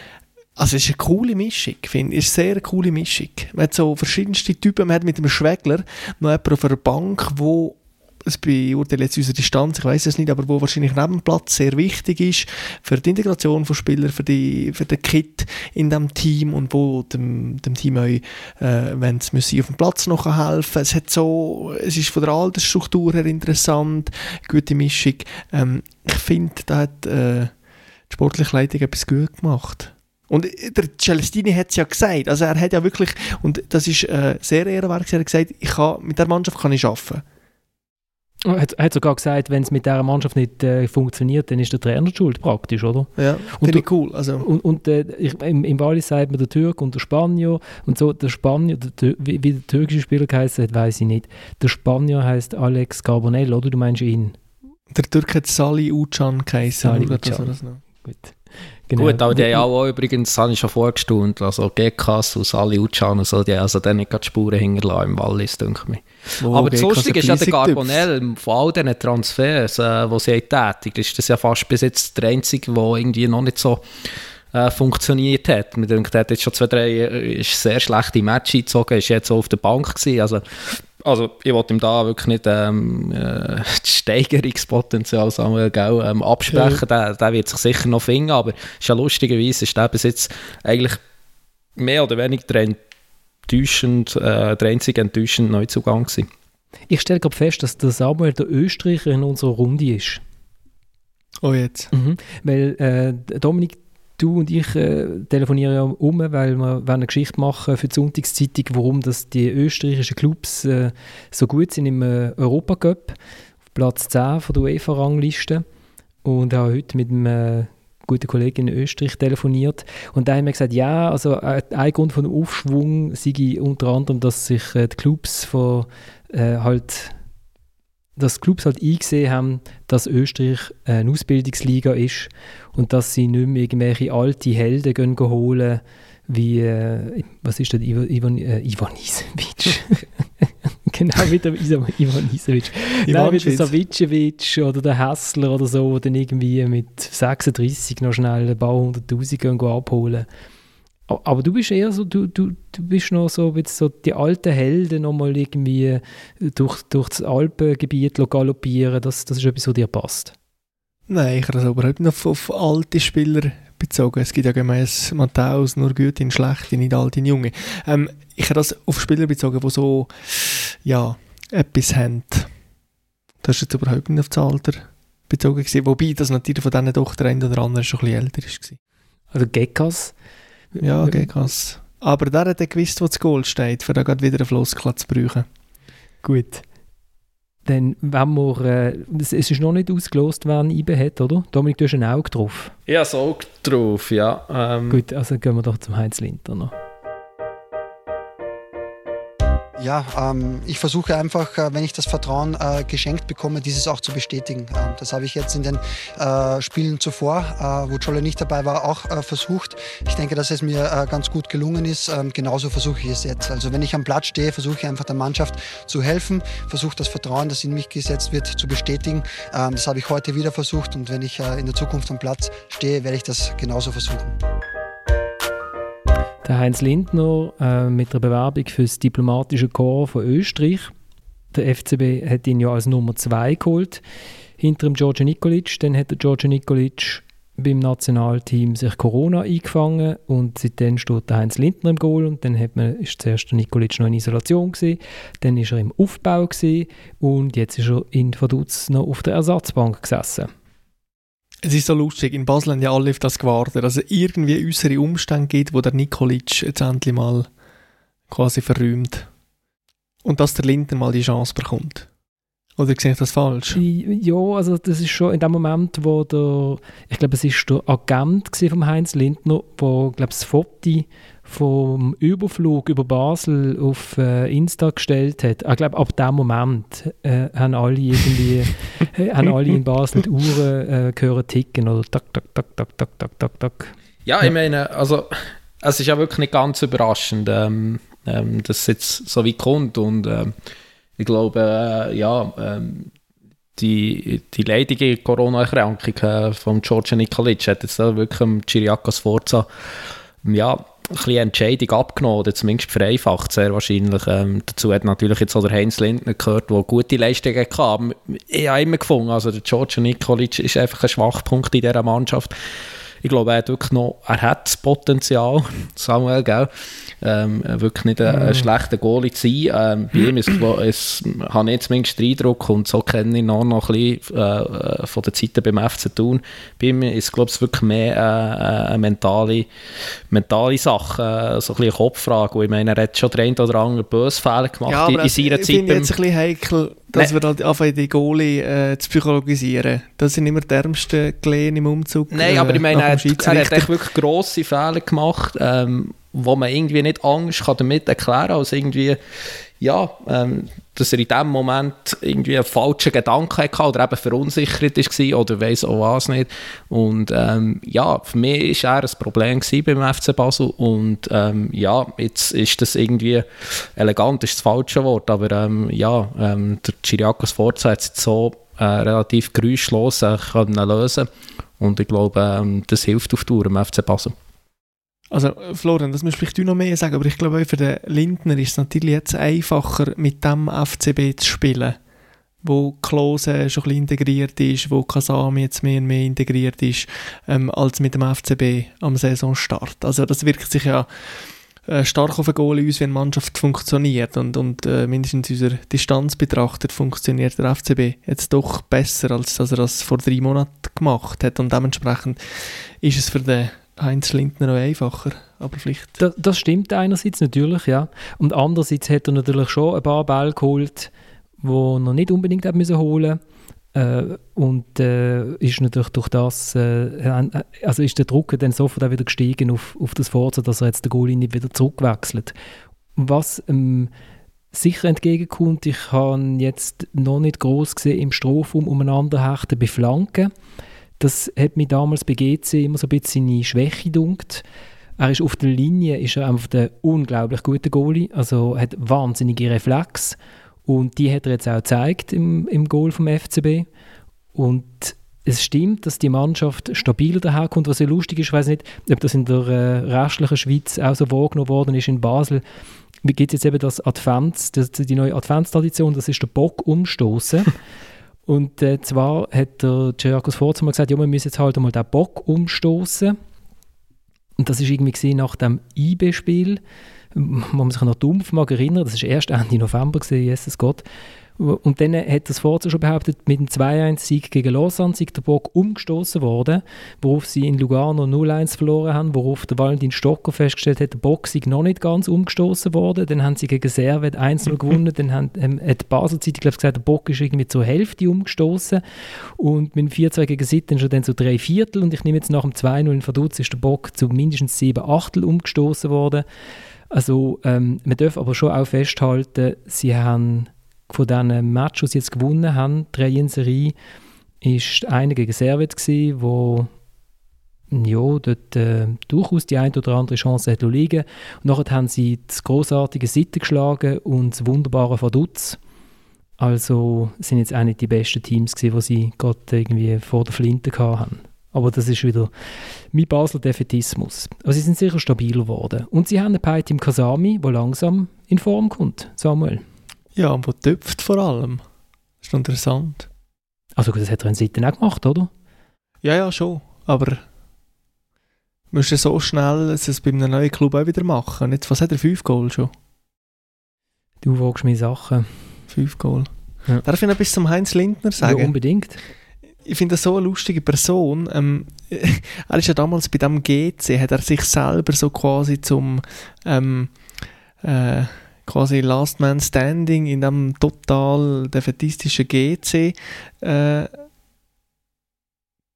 es ist eine coole Mischung, finde ich. Es ist eine sehr coole Mischung. Man hat so verschiedenste Typen. Man hat mit dem Schwegler noch jemanden auf einer Bank, wo es beurteilt jetzt unsere Distanz, ich weiss es nicht, aber wo wahrscheinlich neben dem Platz sehr wichtig ist für die Integration von Spielern, für den Kit in diesem Team und wo dem Team auch, wenn es müssen, auf dem Platz noch helfen. Es ist von der Altersstruktur her interessant, gute Mischung. Ich finde, da hat die sportliche Leitung etwas gut gemacht. Und der Celestini hat es ja gesagt, also er hat ja wirklich, und das ist sehr ehrenwert, er hat gesagt, mit dieser Mannschaft kann ich arbeiten. Er hat sogar gesagt, wenn es mit dieser Mannschaft nicht funktioniert, dann ist der Trainer schuld, praktisch, oder? Ja, finde ich cool. Also. Im Wallis sagt man der Türk und der Spanier. Und so der Spanier, wie der türkische Spieler geheißen hat, weiss ich nicht. Der Spanier heisst Alex Carbonell, oder? Du meinst ihn? Der Türk hat Salih Uçan geheißen. Salih Uçan. Gut. Genau. Gut, aber die haben auch übrigens, das habe ich schon vorgestaunt, also Gekas und Salih Uçan und so, die haben also dann nicht die Spuren hinterlassen im Wallis, denke ich. Aber das Lustige ist ja der Carbonell, von all diesen Transfers, die sie tätigt, ist das ja fast bis jetzt der einzige, der irgendwie noch nicht so funktioniert hat. Man denkt, er hat jetzt schon 2-3 sehr schlechte Matches eingezogen, ist jetzt auch auf der Bank gewesen, also ich wollte ihm da wirklich nicht das Steigerungspotenzial Samuel, gell, absprechen, der wird sich sicher noch finden, aber ist ja lustigerweise ist der bis jetzt eigentlich mehr oder weniger der einzige enttäuschende Neuzugang gewesen. Ich stelle gerade fest, dass der Samuel der Österreicher in unserer Runde ist. Oh jetzt. Mhm. Weil Dominik, du und ich telefonieren ja weil wir eine Geschichte machen für die Sonntagszeitung, warum dass die österreichischen Clubs so gut sind im Europacup. Auf Platz 10 von der UEFA-Rangliste. Und habe heute mit einem guten Kollegen in Österreich telefoniert. Und da haben wir gesagt, ja, also ein Grund von dem Aufschwung sei unter anderem, dass sich die Clubs halt eingesehen haben, dass Österreich eine Ausbildungsliga ist und dass sie nicht mehr irgendwelche alte Helden holen, wie, was ist das, Ivan Isewitsch. Genau, wieder Ivan Isewitsch. Nein, wieder Savicewicz oder der Hässler oder so, der dann irgendwie mit 36 noch schnell ein paar 100'000 abholen. Aber du bist eher so, du bist noch so, so die alten Helden noch mal irgendwie durch das Alpengebiet galoppieren, das ist etwas, was dir passt. Nein, ich habe das überhaupt nicht auf alte Spieler bezogen. Es gibt ja gemäss Matthäus nur Gute und Schlechte, nicht alte und Junge. Ich habe das auf Spieler bezogen, die so, ja, etwas haben. Das ist jetzt überhaupt nicht auf das Alter bezogen gewesen, wobei das natürlich von diesen doch der eine oder andere schon ein bisschen älter war. Also Gekas? Ja, Gekas. Aber der hat ja gewusst, wo das Goal steht, für da gerade wieder einen Floskel zu brauchen. Gut. Dann, wenn wir, es ist noch nicht ausgelost, wenn IBE hat, oder? Dominik, du hast ein Auge drauf. Ja, das Auge drauf, ja. Gut, also gehen wir doch zum Heinz Lindner noch. Ja, ich versuche einfach, wenn ich das Vertrauen geschenkt bekomme, dieses auch zu bestätigen. Das habe ich jetzt in den Spielen zuvor, wo Scholle nicht dabei war, auch versucht. Ich denke, dass es mir ganz gut gelungen ist. Genauso versuche ich es jetzt. Also wenn ich am Platz stehe, versuche ich einfach der Mannschaft zu helfen, versuche das Vertrauen, das in mich gesetzt wird, zu bestätigen. Das habe ich heute wieder versucht und wenn ich in der Zukunft am Platz stehe, werde ich das genauso versuchen. Der Heinz Lindner mit einer Bewerbung für das diplomatische Korps von Österreich. Der FCB hat ihn ja als Nummer 2 geholt, hinter dem Djordje Nikolic. Dann hat der Djordje Nikolic beim Nationalteam sich Corona eingefangen und seitdem steht der Heinz Lindner im Goal. Und dann ist zuerst der Nikolic noch in Isolation gewesen, dann ist er im Aufbau gewesen und jetzt ist er in Vaduz noch auf der Ersatzbank gesessen. Es ist so lustig, in Basel haben ja alle auf das gewartet, dass es irgendwie äußere Umstände gibt, wo der Nikolic jetzt endlich mal quasi verräumt. Und dass der Lindner mal die Chance bekommt. Oder sehe ich das falsch? Ja, also das ist schon in dem Moment, wo ich glaube, es war der Agent von Heinz Lindner, der, glaube das Foto vom Überflug über Basel auf Insta gestellt hat. Ich glaube, ab dem Moment haben alle irgendwie, haben alle in Basel die Uhren gehört ticken oder tak, tak, tak, tak, tak, tak, tak, tak. Ja, ich meine, also es ist ja wirklich nicht ganz überraschend, dass es jetzt so weit kommt und ich glaube, die leidige Corona-Erkrankung von Djordje Nikolic hat jetzt wirklich dem Ciriaco Sforza ein bisschen Entscheidung abgenommen oder zumindest vereinfacht, sehr wahrscheinlich. Dazu hat natürlich jetzt auch der Heinz Lindner gehört, der gute Leistungen hatte. Ich habe immer gefunden, also der Djordje Nikolic ist einfach ein Schwachpunkt in dieser Mannschaft. Ich glaube, er hat wirklich noch, er hat das Potenzial, Samuel, gell? Wirklich nicht ein schlechter Goalie zu sein. Bei ihm habe ich zumindest den Eindruck, und so kenne ich ihn auch noch ein bisschen von der Zeit beim FC Thun. Bei ihm ist, glaube ich, wirklich mehr eine mentale Sache, so ein bisschen eine Kopffrage. Ich meine, er hat schon den einen oder anderen böse Fehler gemacht in seiner Zeit. Ich finde jetzt ein bisschen heikel, dass wir halt anfangen, die Goalie zu psychologisieren. Das sind immer die ärmsten Gelehnen im Umzug. Nein, aber ich meine, er hat echt wirklich grosse Fehler gemacht, wo man irgendwie nicht Angst kann damit erklären kann, als irgendwie, dass er in dem Moment irgendwie einen falschen Gedanken hatte oder eben verunsichert war oder weiss auch was nicht. Und für mich war er ein Problem beim FC Basel und jetzt ist das irgendwie, elegant ist das falsche Wort, aber der Ciriaco Sforza hat es jetzt so relativ geräuschlos lösen. Und ich glaube, das hilft auf Tour im FC Basel. Also Florian, das müsstest du noch mehr sagen, aber ich glaube, für den Lindner ist es natürlich jetzt einfacher, mit dem FCB zu spielen, wo Klose schon ein bisschen integriert ist, wo Kasami jetzt mehr und mehr integriert ist, als mit dem FCB am Saisonstart. Also das wirkt sich ja stark auf den Goal aus, wie eine Mannschaft funktioniert. Und mindestens unserer Distanz betrachtet funktioniert der FCB jetzt doch besser, als dass er das vor 3 Monaten gemacht hat. Und dementsprechend ist es für den Heinz Lindner noch einfacher. Aber vielleicht. Das stimmt einerseits natürlich, ja. Und andererseits hat er natürlich schon ein paar Bälle geholt, die er nicht unbedingt hat müssen holen. Ist natürlich durch das also ist der Druck dann sofort auch wieder gestiegen auf das Sforza, dass er jetzt den Goalie nicht wieder zurückwechselt. Was sicher entgegenkommt, ich habe jetzt noch nicht gross gesehen im Strafraum umeinanderhechten bei Flanken. Das hat mich damals bei GC immer so ein bisschen seine Schwäche gedunkt. Er ist auf der Linie, ist er einfach der unglaublich gute Goalie, also hat wahnsinnige Reflexe. Und die hat er jetzt auch gezeigt im Goal vom FCB. Und es stimmt, dass die Mannschaft stabiler daherkommt. Was sehr lustig ist, ich weiss nicht, ob das in der restlichen Schweiz auch so wahrgenommen worden ist. In Basel gibt es jetzt eben die neue Adventstradition, das ist der Bock umstoßen. Und zwar hat der Ciriaco Sforza mal gesagt, ja, wir müssen jetzt halt einmal den Bock umstoßen. Und das war irgendwie nach dem IB-Spiel, wo man sich noch dumpf mag erinnern, das war erst Ende November, Jesus Gott. Und dann hat das Sforza schon behauptet, mit dem 2-1-Sieg gegen Lausanne sei der Bock umgestoßen worden, worauf sie in Lugano 0-1 verloren haben, worauf der Valentin Stocker festgestellt hat, der Bock sei noch nicht ganz umgestoßen worden. Dann haben sie gegen Servet 1-0 gewonnen, dann hat die Basel-Zeitung gesagt, der Bock ist irgendwie zur Hälfte umgestoßen und mit dem 4-2 gegen Sitten schon dann so 3/4 und ich nehme jetzt nach dem 2-0 in Vaduz ist der Bock zu mindestens 7/8 umgestoßen worden. Also man darf aber schon auch festhalten, sie haben von diesen Matches, die sie jetzt gewonnen haben, 3 in Serie, war einer gegen Servet, wo dort durchaus die eine oder andere Chance hat liegen. Und nachher haben sie das grossartige Sitten geschlagen und das wunderbare Vaduz. Also sind jetzt auch nicht die besten Teams gewesen, die sie gerade irgendwie vor der Flinte hatten. Aber das ist wieder mein Basel-Defetismus. Aber sie sind sicher stabiler geworden. Und sie haben einen Peit im Kasami, der langsam in Form kommt, Samuel. Ja, und wo töpft vor allem. Das ist interessant. Also das hat er in Sitten auch gemacht, oder? Ja, schon. Aber musst du so schnell es bei einem neuen Club auch wieder machen. Jetzt, was hat er? 5 Goal schon? Du wagst mir Sachen. 5 Goal. Ja. Darf ich noch etwas zum Heinz Lindner sagen? Ja, unbedingt. Ich finde das so eine lustige Person. Er ist ja damals bei dem GC, hat er sich selber so quasi zum quasi Last Man Standing in einem total defätistischen GC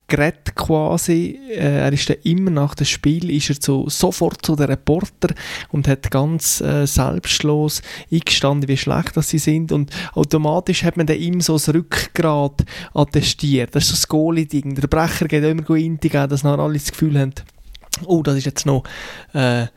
gerät quasi. Er ist dann immer nach dem Spiel ist er sofort zu den Reporter und hat ganz selbstlos eingestanden, wie schlecht das sie sind. Und automatisch hat man dann ihm so das Rückgrat attestiert. Das ist so das Goalie-Ding. Der Brecher geht immer gut in die Gäge, dass nachher alle das Gefühl haben, oh, das ist jetzt noch ein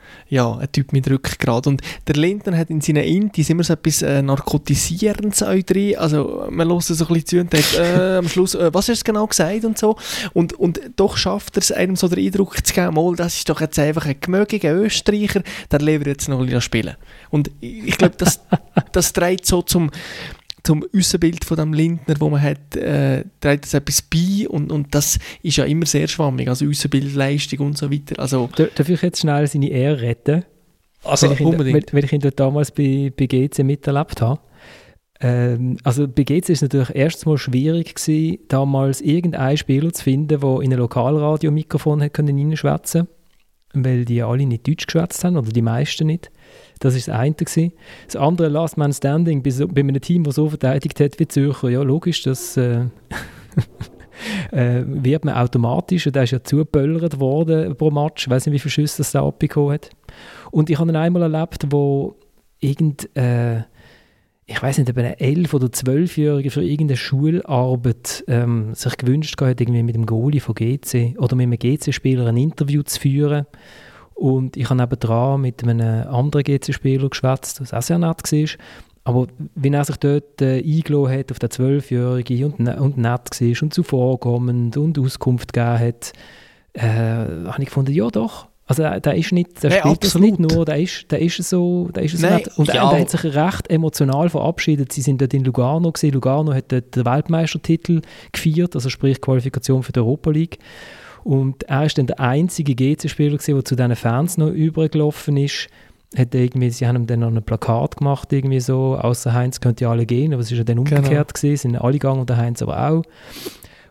Typ mit Rückgrat. Und der Lindner hat in seinen Intis immer so etwas Narkotisierendes auch drin. Also man hört so ein bisschen zu und denkt, am Schluss, was hast du genau gesagt und so. Und doch schafft er es, einem so den Eindruck zu geben, oh, das ist doch jetzt einfach ein gemögiger Österreicher, der lieber jetzt noch ein bisschen spielen. Und ich glaube, das trägt so zum Aussenbild von dem Lindner, wo man hat, trägt das etwas bei und das ist ja immer sehr schwammig, also Aussenbildleistung und so weiter. Also, darf ich jetzt schnell seine Ehre retten? Also wenn ich ihn damals bei GC miterlebt habe. Also bei GC war es natürlich erstmal schwierig gewesen, damals irgendeinen Spieler zu finden, der in ein Lokalradio-Mikrofon reinschwätzen konnte, weil die alle nicht Deutsch geschwätzt haben, oder die meisten nicht. Das war das eine. Das andere Last Man Standing bei einem Team, das so verteidigt hat wie Zürcher. Ja, logisch, das wird man automatisch. Und der ist ja zugeböllert worden pro Match. Ich weiss nicht, wie viele Schüsse das da abbekommen hat. Und ich habe ihn einmal erlebt, wo ich weiss nicht, ob ein 11- oder 12-Jähriger für irgendeine Schularbeit sich gewünscht hat, irgendwie mit dem Goalie von GC oder mit einem GC-Spieler ein Interview zu führen. Und ich habe nebenan mit einem anderen GC-Spieler geschwätzt, was auch sehr nett war. Aber wenn er sich dort eingeladen hat auf den 12-Jährigen und nett war und zuvorkommend und Auskunft gegeben hat, habe ich gefunden, ja doch. Also der ist nicht, der spielt das nicht nur, der ist so nett. Und ja. Er hat sich recht emotional verabschiedet. Sie sind dort in Lugano gewesen. Lugano hat dort den Weltmeistertitel gefeiert, also sprich Qualifikation für die Europa League. Und er war dann der einzige GC-Spieler, der zu diesen Fans noch übergelaufen ist. Sie haben ihm dann noch ein Plakat gemacht, irgendwie so, außer Heinz könnte ja alle gehen, aber es war ja dann umgekehrt, genau. Sind alle gegangen und der Heinz aber auch.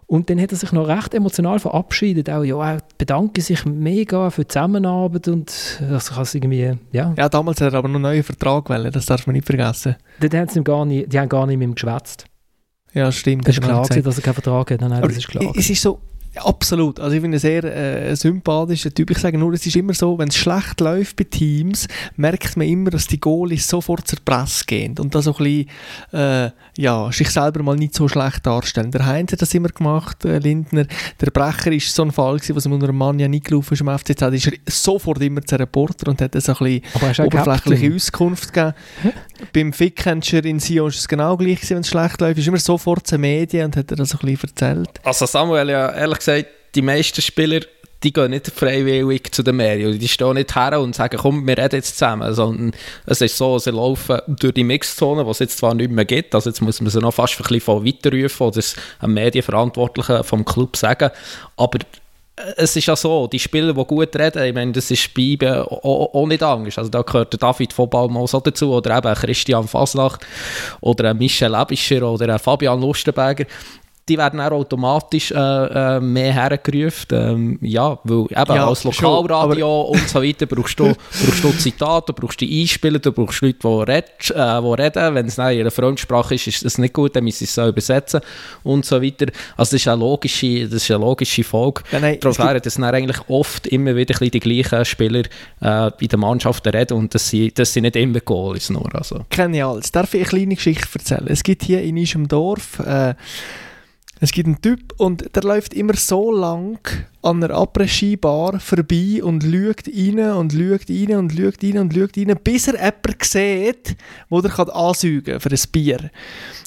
Und dann hat er sich noch recht emotional verabschiedet. Auch, ja, er bedanke sich mega für die Zusammenarbeit und das kann es irgendwie, ja. Ja, damals hat er aber noch einen neuen Vertrag gewählt, das darf man nicht vergessen. Die haben gar nicht mit ihm geschwätzt. Ja, stimmt. Das war klar, dass er keinen Vertrag hat. Nein, das ist klar. Es ist so... Absolut. Also ich bin ein sehr sympathischer Typ. Ich sage nur, es ist immer so, wenn es schlecht läuft bei Teams, merkt man immer, dass die Goalies sofort zur Presse gehen und das so ein bisschen, sich selber mal nicht so schlecht darstellen. Der Heinz hat das immer gemacht, Lindner. Der Brecher war so ein Fall, wo es unter einem Mann ja nicht gelaufen ist im FCZ, ist er sofort immer zu Reporter und hat so ein bisschen oberflächliche Auskunft gegeben. Beim Fickhändler in Sion war es genau gleich, wenn es schlecht läuft. Er ist immer sofort zu Medien und hat er das so ein bisschen erzählt. Also Samuel, ja, ehrlich gesagt, die meisten Spieler, die gehen nicht freiwillig zu den Medien. Die stehen nicht her und sagen, komm, wir reden jetzt zusammen. Sondern es ist so, sie laufen durch die Mixzone, die es jetzt zwar nicht mehr gibt. Also jetzt muss man sie noch fast ein bisschen weiterrufen oder es einem Medienverantwortlichen vom Club sagen. Aber es ist ja so, die Spieler, die gut reden, ich meine, das ist bei ihnen auch nicht anders. Also da gehört der David von Balmos auch dazu, oder eben Christian Fasnacht, oder ein Michel Ebischer, oder ein Fabian Lustenberger. Die werden auch automatisch mehr hergerufen, weil eben ja, als Lokalradio schon, und so weiter brauchst du Zitate, du brauchst die Einspieler, du brauchst Leute, die reden. Wenn es in ihrer Fremdsprache ist es nicht gut, dann müssen sie es übersetzen und so weiter. Also das ist eine logische Folge. Darauf wären das dann eigentlich oft immer wieder die gleichen Spieler in der Mannschaft reden und das sind nicht immer Goalies nur. Also. Genial. Jetzt darf ich eine kleine Geschichte erzählen. Es gibt hier in unserem Dorf... Es gibt einen Typ und der läuft immer so lang an einer Après-Ski-Bar vorbei und schaut rein, bis er jemanden sieht, wo er ansäugen kann für ein Bier.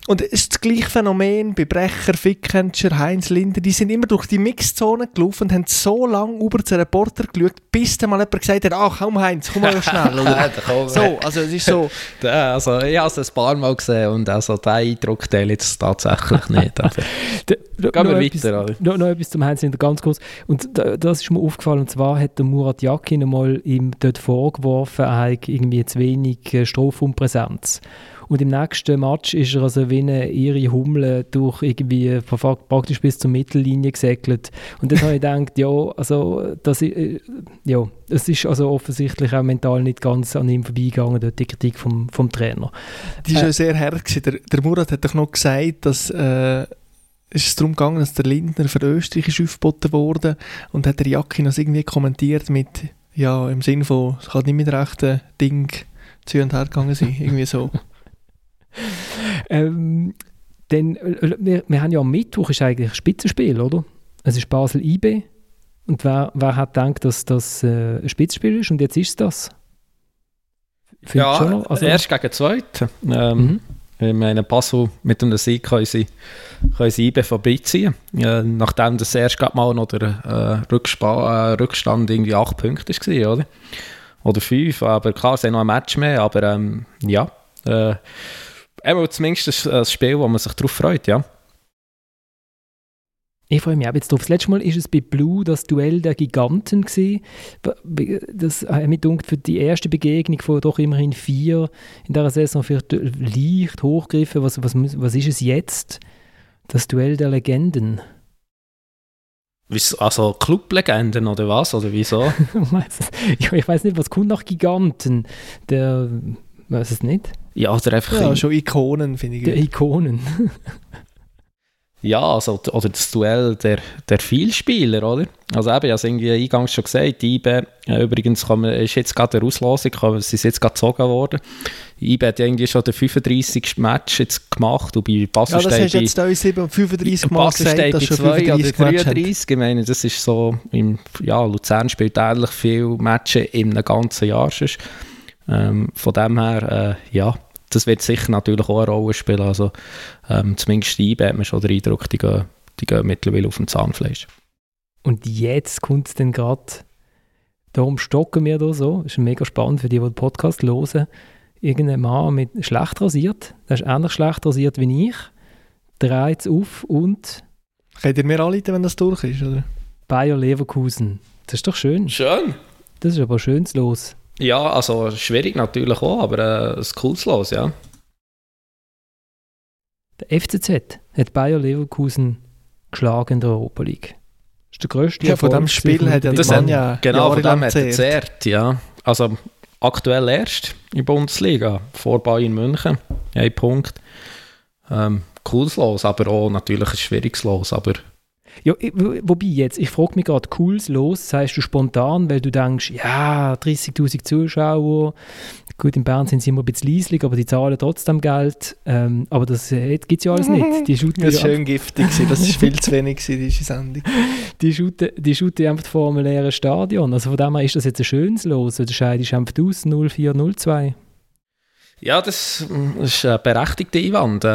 Und es ist das gleiche Phänomen bei Brecher, Fickhändler, Heinz Lindner. Die sind immer durch die Mixzone gelaufen und haben so lange über den Reporter geschaut, bis dann mal jemand gesagt hat, ach, komm Heinz, komm mal schnell. So, also es ist so. Also, ich habe es ein paar Mal gesehen und also diesen Eindruck teile ich jetzt tatsächlich nicht. Noch etwas zum Heinz Lindner, ganz kurz. Und das ist mir aufgefallen, und zwar hat der Murat Yakin einmal ihm dort vorgeworfen, er habe irgendwie zu wenig Strafraumpräsenz. Und im nächsten Match ist er also wie eine irre Hummel durch irgendwie praktisch bis zur Mittellinie gesegelt. Und dann habe ich gedacht, es ist also offensichtlich auch mental nicht ganz an ihm vorbeigegangen, die Kritik vom Trainer. Die ist ja sehr herrlich. Der Murat hat doch noch gesagt, dass es darum gegangen, dass der Lindner für Österreich ist aufgeboten wurde, und hat der Jacki noch irgendwie kommentiert mit, ja, im Sinne von, es kann nicht mit rechten Ding zu und her gegangen sein, irgendwie so. Denn wir haben ja am Mittwoch ist eigentlich ein Spitzenspiel, oder? Es ist Basel-IB, und wer hat gedacht, dass das ein Spitzenspiel ist, und jetzt ist es das? Erst gegen Zweiten. Ich meine, Basel mit einem Sieg können sie IB vorbeiziehen. Nachdem das erst mal noch der Rückstand irgendwie 8 Punkte war, oder 5. Aber klar, es ist noch ein Match mehr. Aber zumindest ein Spiel, wo man sich darauf freut, ja. Ich freue mich auch jetzt drauf. Das letzte Mal war es bei Blue das Duell der Giganten. Das hat mich gedacht, für die erste Begegnung von doch immerhin 4 in dieser Saison vielleicht leicht hochgegriffen. Was ist es jetzt? Das Duell der Legenden. Also Club-Legenden oder was? Oder wieso? Ich weiss nicht, was kommt nach Giganten? Der weiß es nicht. Ja, oder einfach... Ja, schon Ikonen, finde ich. Der Ikonen. Ja, also, oder das Duell der Vielspieler, oder? Also eben, ich habe irgendwie eingangs schon gesagt, IB, übrigens ist jetzt gerade eine Auslosung, es ist jetzt gerade gezogen worden. IB hat irgendwie schon den 35. Match jetzt gemacht, und bei Basel steht... Ja, das hast du jetzt bei 35 Mal gesagt, dass schon 35 oder 33. Ich meine, das ist so, Luzern spielt ähnlich viele Matches im ganzen Jahr. Von dem her, das wird sicher natürlich auch eine Rolle spielen. Also, zumindest die IB hat man schon den Eindruck, die gehen mittlerweile auf dem Zahnfleisch. Und jetzt kommt es dann gerade, darum stocken wir da so, ist mega spannend für die den Podcast hören, irgendein Mann mit schlecht rasiert, der ist ähnlich schlecht rasiert wie ich, dreht es auf und... Könnt ihr mir anrufen, wenn das durch ist, oder? Bayer Leverkusen. Das ist doch schön. Schön? Das ist aber schönes Los. Ja, also schwierig natürlich auch, aber ein cooles Los, ja. Der FCZ hat Bayer Leverkusen geschlagen in der Europa League. Das ist der grösste Erfolg. Von dem Spiel hat ja genau, von dem hat er gezerrt, ja. Also aktuell erst in der Bundesliga, vor Bayern München, 1 Punkt. Cooles Los, aber auch natürlich ein schwieriges Los, aber... Ja, ich frage mich gerade, cooles Los, sagst du spontan, weil du denkst, ja, 30'000 Zuschauer, gut, in Bern sind sie immer ein bisschen leislich, aber die zahlen trotzdem Geld, aber das gibt es ja alles nicht. Das war schön giftig, das war viel zu wenig, diese Sendung. Die Schute einfach vor einem leeren Stadion, also von dem her ist das jetzt ein schönes Los, oder scheidest du einfach aus 0-4-0-2? Ja, das ist ein berechtigter Einwand.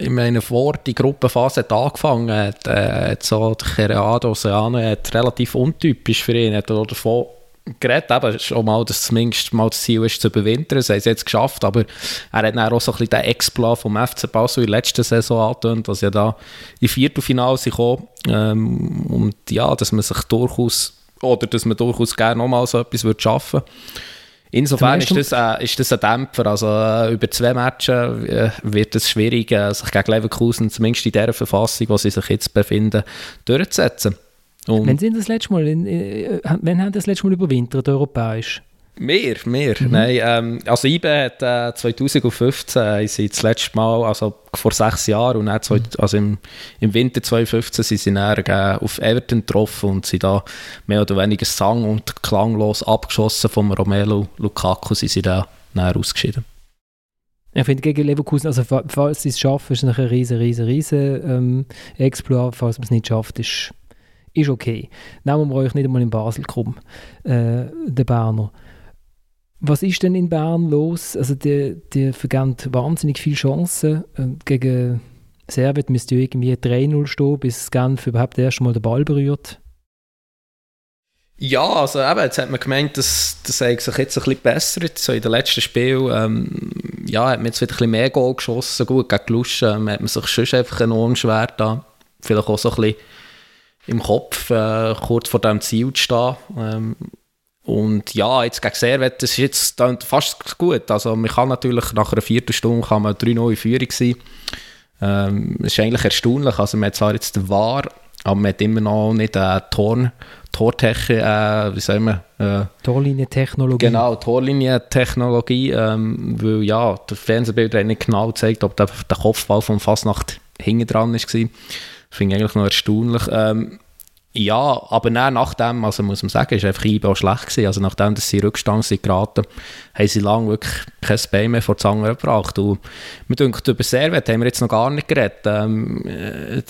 Ich meine, vor die Gruppenphase hat angefangen, hat so der Gerardo Seoane relativ untypisch für ihn, hat davon geredet, eben schon mal, dass zumindest mal das Ziel ist zu überwintern, das haben sie jetzt geschafft, aber er hat dann auch so ein bisschen den Exploit vom FC Basel in der letzten Saison angetönt, dass ja da im Viertelfinale sie kommen, und ja, dass man durchaus gerne nochmal so etwas schaffen würde. Insofern ist das ein Dämpfer. Also, über 2 Matches wird es schwierig, sich gegen Leverkusen, zumindest in der Verfassung, in der sie sich jetzt befinden, durchzusetzen. Wann haben das letzte Mal überwintert, europäisch? Mehr. Mhm. Nein, also IBE hat 2015 sie das letzte Mal, also vor 6 Jahren, und dann im Winter 2015 sind sie dann auf Everton getroffen und sind da mehr oder weniger sang- und klanglos abgeschossen vom Romelu Lukaku, sind sie dann ausgeschieden. Ich finde, gegen Leverkusen, also falls sie es schaffen, ist es ein riesen Exploit, falls man es nicht schafft, ist okay. Nehmen wir euch nicht einmal in Basel krumm, der Berner. Was ist denn in Bern los? Also die vergeben wahnsinnig viele Chancen. Gegen Servet müsst ihr irgendwie 3-0 stehen, bis Genf überhaupt erst mal den Ball berührt. Ja, also eben, jetzt hat man gemeint, das hat sich jetzt ein bisschen bessert. So in den letzten Spielen hat man jetzt wieder ein bisschen mehr Goal geschossen. Gut, gegen Luschen hat man sich schon einfach enorm schwer da. Vielleicht auch so ein bisschen im Kopf kurz vor dem Ziel zu stehen. Und ja, jetzt gegen Servette, das ist jetzt fast gut. Also man kann natürlich nach einer Viertelstunde 3-0 in Führung sein. Das ist eigentlich erstaunlich. Also man hat zwar jetzt den VAR, aber man hat immer noch nicht den Torlinientechnologie. Genau, Torlinientechnologie, weil ja, der Fernsehbilder hat nicht genau gezeigt, ob der Kopfball von Fasnacht hinten dran war. Das finde ich eigentlich noch erstaunlich. Ja, aber nachdem, also muss man sagen, ist einfach IB auch schlecht gewesen. Also nachdem, dass sie Rückstand sind geraten, haben sie lange wirklich kein Bein mehr vor die Zange gebracht. Und mir denkt, über Servette haben wir jetzt noch gar nicht geredet. Die haben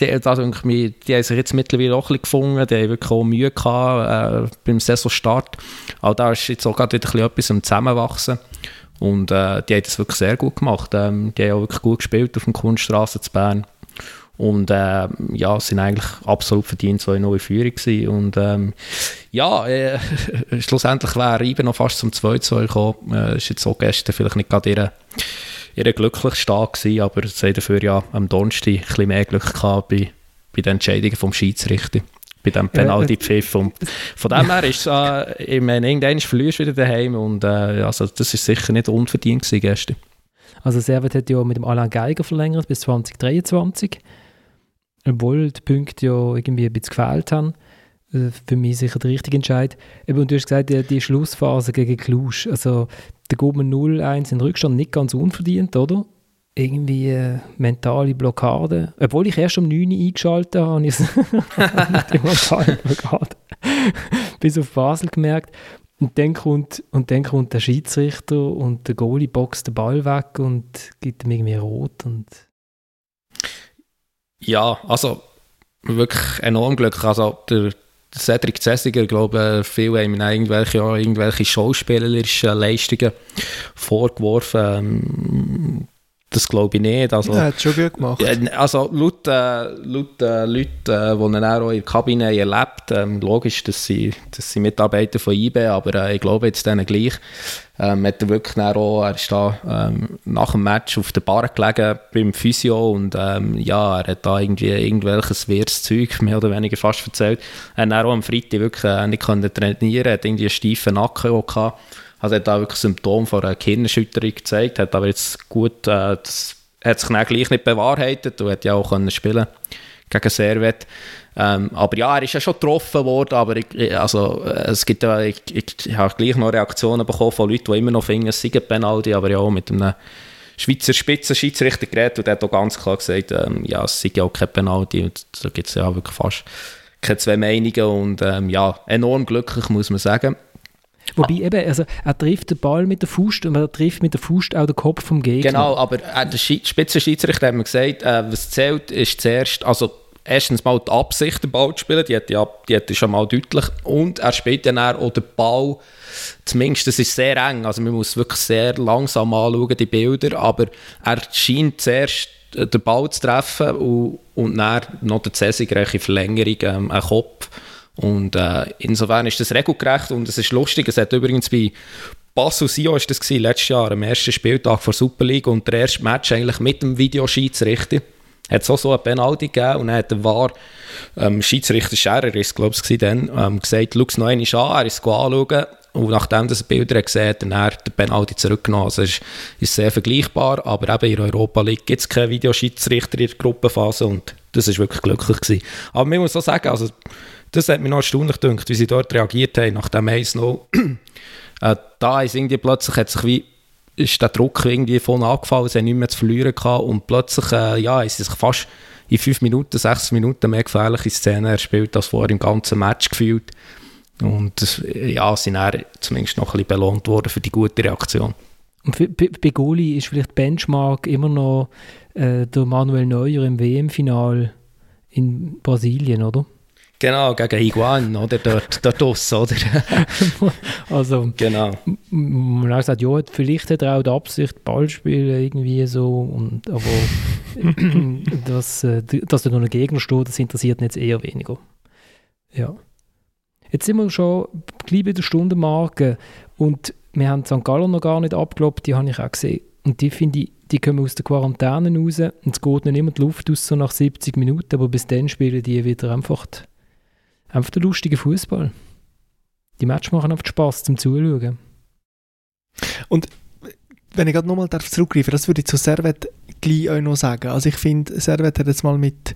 sich jetzt mittlerweile auch ein bisschen gefunden, die haben wirklich auch Mühe gehabt beim Saisonstart. Aber da ist jetzt auch gerade wieder ein bisschen etwas am Zusammenwachsen. Und die haben das wirklich sehr gut gemacht. Die haben auch wirklich gut gespielt auf der Kunststrasse zu Bern. Und ja, sind eigentlich absolut verdient 2-0 in Führung gewesen. Und schlussendlich wäre IBE noch fast zum 2-2 gekommen. Ist jetzt auch gestern vielleicht nicht gerade ihre glücklichste Start gewesen, aber sie haben dafür ja am Donnerstag ein bisschen mehr Glück gehabt bei den Entscheidungen vom Schiedsrichter, bei dem Penalty-Pfiff. Und von dem her ist es, ich meine, irgendwann verlierst du wieder daheim. Und also das ist sicher nicht unverdient gewesen gestern. Also Servette hat ja mit dem Alain Geiger verlängert bis 2023. Obwohl die Punkte ja irgendwie ein bisschen gefehlt haben. Für mich sicher der richtige Entscheid. Und du hast gesagt, die Schlussphase gegen Cluj. Also, da geht man 0-1 in Rückstand, nicht ganz unverdient, oder? Irgendwie mentale Blockade. Obwohl ich erst um 9 Uhr eingeschaltet habe, habe ich die mentale Blockade bis auf Basel gemerkt. Und dann kommt der Schiedsrichter und der Goalie boxt den Ball weg und gibt ihm irgendwie rot. Und ja, also wirklich enorm Glück. Also der Cedric Zessiger, ich glaube, viele haben ihm irgendwelche schauspielerischen Leistungen vorgeworfen. Das glaube ich nicht. Also, ja, hat schon gut gemacht. Also laut Leuten, die er auch in der Kabine erlebt, logisch, dass sie Mitarbeiter von IBE, aber ich glaube jetzt denen gleich. Hat er wirklich auch, er ist da nach dem Match auf der Bar gelegen beim Physio und er hat da irgendwie irgendwelches wirres Zeug mehr oder weniger fast erzählt. Er hat auch am Freitag wirklich nicht trainieren, hat irgendwie einen steifen Nacken gehabt. Also hat da wirklich Symptome von einer Gehirnerschütterung gezeigt, hat aber jetzt gut, das hat sich dann gleich nicht bewahrheitet und hat ja auch spielen gegen Servette. Aber ja, er ist ja schon getroffen worden, aber es gibt ja, ich habe gleich noch Reaktionen bekommen von Leuten, die immer noch finden, es sei ein Penalty, aber ja auch mit einem Schweizer Spitzenschiedsrichter geredet und der hat auch ganz klar gesagt, es sei ja auch kein Penalty und da gibt es ja wirklich fast keine zwei Meinungen und enorm glücklich, muss man sagen. Wobei er trifft den Ball mit der Faust und er trifft mit der Faust auch den Kopf vom Gegner. Genau, aber der Spitzenschiedsrichter hat mir gesagt, was zählt ist zuerst, also erstens mal die Absicht, den Ball zu spielen, die hat schon mal deutlich und er spielt dann auch den Ball, zumindest, das ist sehr eng, also man muss wirklich sehr langsam anschauen, die Bilder, aber er scheint zuerst den Ball zu treffen und dann noch die Zäsigereche Verlängerung, einen Kopf. Und insofern ist das regelgerecht und es ist lustig. Es hat übrigens bei Basel Sion ist das gewesen, letztes Jahr, am ersten Spieltag der Super League und der erste Match eigentlich mit dem Videoschiedsrichter. Hat es auch so eine Penalty gegeben und dann hat der VAR, Schiedsrichter Scherer ist glaube ich, dann, gesagt, schau es noch einmal an, er ist anschauen. Und nachdem das Bilder gesehen hat, dann hat er den Penalty zurückgenommen. Also es ist sehr vergleichbar, aber eben in der Europa League gibt es keinen Videoschiedsrichter in der Gruppenphase und das war wirklich glücklich gewesen. Aber man muss auch sagen, also das hat mich noch erstaunlich gedacht, wie sie dort reagiert haben, nach dem 1-0. Da ist irgendwie plötzlich ist der Druck irgendwie von angefallen, sie haben nichts mehr zu verlieren gehabt und plötzlich ist es fast in 6 Minuten mehr gefährliche Szenen erspielt, als vorher im ganzen Match gefühlt. Und sind dann zumindest noch ein bisschen belohnt worden für die gute Reaktion. Und bei Goalie ist vielleicht Benchmark immer noch der Manuel Neuer im WM-Final in Brasilien, oder? Genau, gegen Higuain, oder? Dort draussen, oder? Also, genau. Man hat gesagt, ja, vielleicht hat er auch die Absicht, Ball spielen, irgendwie so. Aber dass da noch ein Gegner steht, das interessiert ihn jetzt eher weniger. Ja. Jetzt sind wir schon gleich bei der Stundenmarke. Und wir haben St. Gallen noch gar nicht abgelobt, die habe ich auch gesehen. Und die finde ich, die kommen aus der Quarantäne raus und es geht nicht immer die Luft aus, so nach 70 Minuten, aber bis dann spielen die wieder einfach den lustigen Fußball. Die Matches machen oft Spass zum Zuschauen. Und wenn ich gerade nochmal zurückgreifen darf, das würde ich zu Servette gleich auch noch sagen. Also ich finde, Servette hat jetzt mal mit,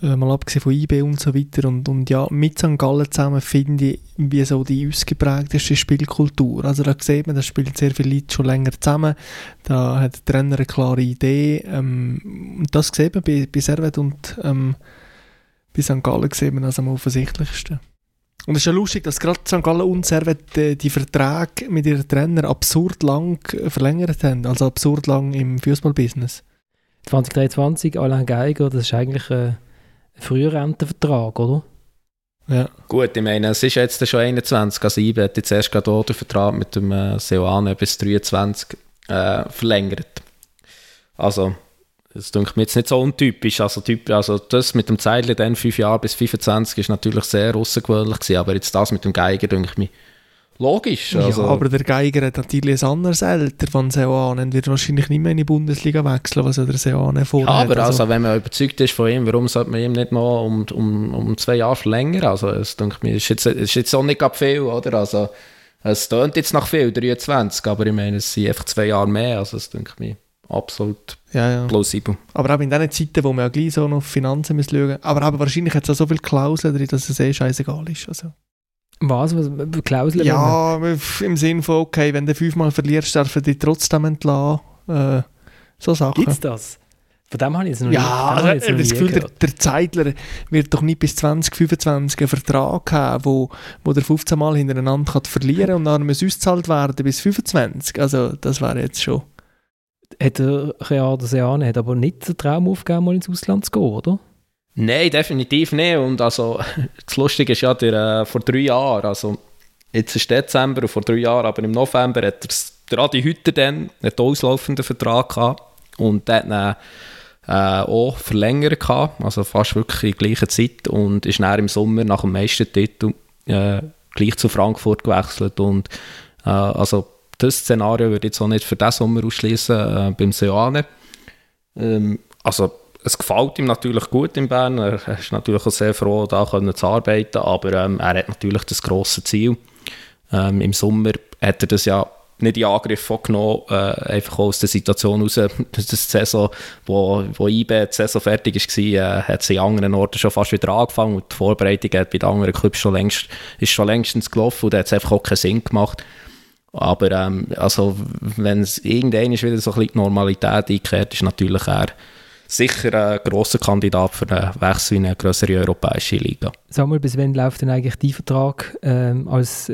mal abgesehen von IB und so weiter, und ja, mit St. Gallen zusammen finde ich, wie so die ausgeprägteste Spielkultur. Also da sieht man, da spielen sehr viele Leute schon länger zusammen, da hat der Trainer eine klare Idee. Und das sieht man bei Servette und bei St. Gallen sieht man das am offensichtlichsten. Und es ist ja lustig, dass gerade St. Gallen und Servette die Verträge mit ihren Trainern absurd lang verlängert haben. Also absurd lang im Fußballbusiness. 2023, Alain Geiger, das ist eigentlich ein Frührentenvertrag, oder? Ja. Gut, ich meine, es ist jetzt schon 21. Also IB hat jetzt erst gerade den Vertrag mit dem Seoane bis 23 verlängert. Also, das denkt mir jetzt nicht so untypisch. Also das mit dem Zeitli dann 5 Jahre bis 25 ist natürlich sehr außergewöhnlich gewesen, aber jetzt das mit dem Geiger, denke ich mir, logisch. Also. Ja, aber der Geiger hat natürlich ein anderes Alter von Seoane und wird wahrscheinlich nicht mehr in die Bundesliga wechseln, was er der Seoane vorhat. Ja, aber also, wenn man überzeugt ist von ihm, warum sollte man ihm nicht noch um 2 Jahre verlängern? Also das, denke ich mir, ist jetzt auch nicht gerade viel, oder? Also es tönt jetzt nach viel, 23, aber ich meine, es sind einfach 2 Jahre mehr, also das denke ich mir. Absolut plausibel. Aber auch in diesen Zeiten, wo wir ja gleich so noch Finanzen müssen schauen. Aber wahrscheinlich hat es auch so viele Klauseln drin, dass es eh scheißegal ist. Also. Was? Klauseln? Ja, im Sinne von, okay, wenn du 5-mal verlierst, darfst du dich trotzdem entlassen. So Sachen. Gibt's das? Von dem habe ich es noch nie gehört. Das Gefühl, der Zeidler wird doch nicht bis 2025 einen Vertrag haben, wo der 15 Mal hintereinander kann verlieren kann und dann muss ausgezahlt werden bis 25. Also das wäre jetzt schon... Hat der Gerardo Seoane aber nicht den Traum aufgegeben, mal ins Ausland zu gehen, oder? Nein, definitiv nicht. Und also, das Lustige ist ja, vor 3 Jahren, also jetzt ist Dezember und vor 3 Jahren, aber im November hat der Adi Hütter dann einen auslaufenden Vertrag gehabt und den hat auch verlängert gehabt, also fast wirklich in gleicher Zeit und ist dann im Sommer nach dem Meistertitel gleich zu Frankfurt gewechselt und also das Szenario würde ich jetzt auch nicht für diesen Sommer ausschließen beim Seoane. Also es gefällt ihm natürlich gut in Bern. Er ist natürlich auch sehr froh, da zu arbeiten, aber er hat natürlich das grosse Ziel. Im Sommer hat er das ja nicht in Angriff genommen, einfach aus der Situation heraus, dass die Saison, wo IB die Saison fertig war, hat sie an anderen Orten schon fast wieder angefangen und die Vorbereitung hat bei den anderen Clubs schon längstens gelaufen und hat es einfach auch keinen Sinn gemacht. Aber also, wenn es irgendwann wieder so ein bisschen die Normalität einkehrt, ist natürlich er sicher ein grosser Kandidat für einen Wechsel in eine grössere europäische Liga. Samuel, bis wann läuft denn eigentlich dein Vertrag als...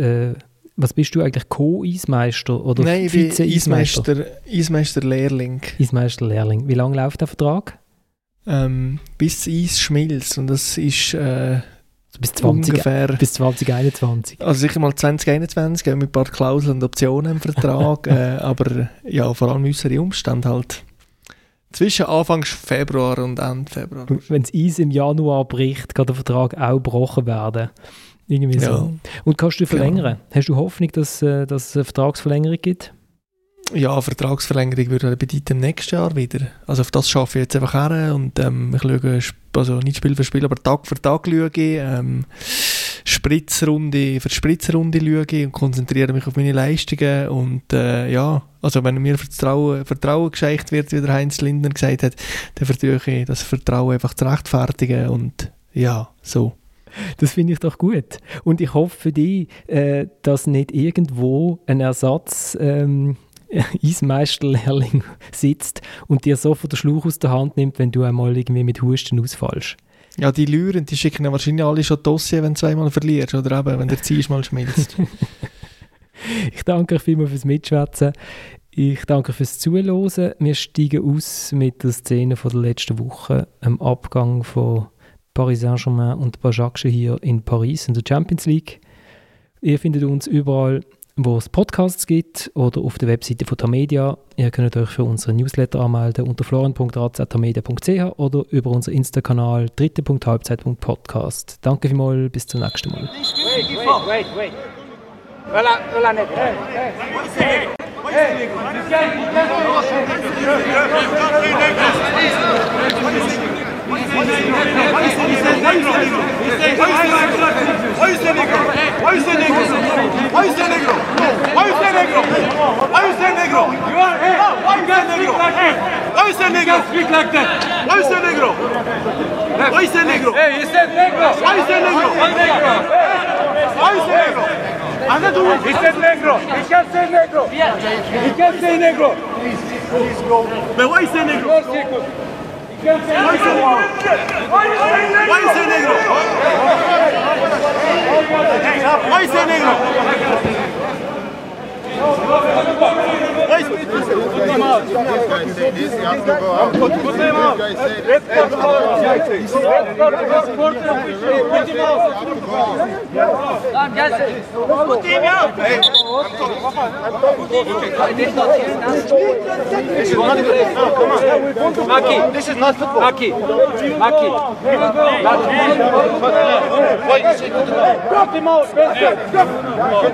was bist du eigentlich? Co-Eismeister oder Vize-Eismeister? Nein, ich bin Eismeister-Lehrling. Eismeister-Lehrling. Wie lange läuft der Vertrag? Bis das Eis schmilzt und das ist... Bis 2021. Also sicher mal 2021, mit ein paar Klauseln und Optionen im Vertrag, aber ja, vor allem äußere Umstände halt. Zwischen Anfang Februar und Ende Februar. Wenn das Eis im Januar bricht, kann der Vertrag auch gebrochen werden. Irgendwie so. Ja. Und kannst du verlängern? Ja. Hast du Hoffnung, dass es eine Vertragsverlängerung gibt? Ja, eine Vertragsverlängerung würde bedeuten, nächstes Jahr wieder. Also auf das schaffe ich jetzt einfach her und ich schaue, also nicht Spiel für Spiel, aber Tag für Tag schaue ich, Spritzrunde für Spritzrunde schaue ich und konzentriere mich auf meine Leistungen und ja, also wenn mir Vertrauen geschenkt wird, wie der Heinz Lindner gesagt hat, dann versuche ich das Vertrauen einfach zu rechtfertigen und ja, so. Das finde ich doch gut. Und ich hoffe für dich, dass nicht irgendwo ein Ersatz... Eismeisterlehrling sitzt und dir sofort den Schlauch aus der Hand nimmt, wenn du einmal irgendwie mit Husten ausfallst. Ja, die Lüren, die schicken ja wahrscheinlich alle schon Dossier, wenn du 2-mal verlierst oder eben, wenn der Ziel mal schmilzt. Ich danke euch vielmals fürs Mitschwätzen. Ich danke fürs Zuhören. Wir steigen aus mit der Szene von der letzten Woche, am Abgang von Paris Saint-Germain und Bajaksche hier in Paris in der Champions League. Ihr findet uns überall, wo es Podcasts gibt oder auf der Webseite von Tamedia. Ihr könnt euch für unseren Newsletter anmelden unter florian.ratz@tamedia.ch oder über unseren Insta-Kanal dritte.halbzeit.podcast. Danke vielmals, bis zum nächsten Mal. Wait. Hey.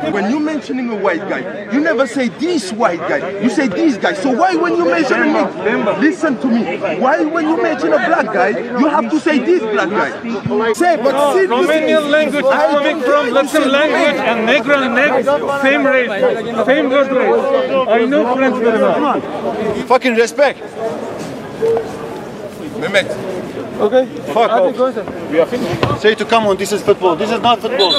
When you're mentioning a white guy, you never say this white guy, you say this guy. So why when you mention me, listen to me, why when you mention a black guy, you have to say this black guy? Say, but no, Romanian language is coming from Latin language and negro and negro, same race, same blood race. I know French very well. Fucking respect. Mehmet. Okay. Fuck off. We are finished. Say to come on, this is football. This is not football.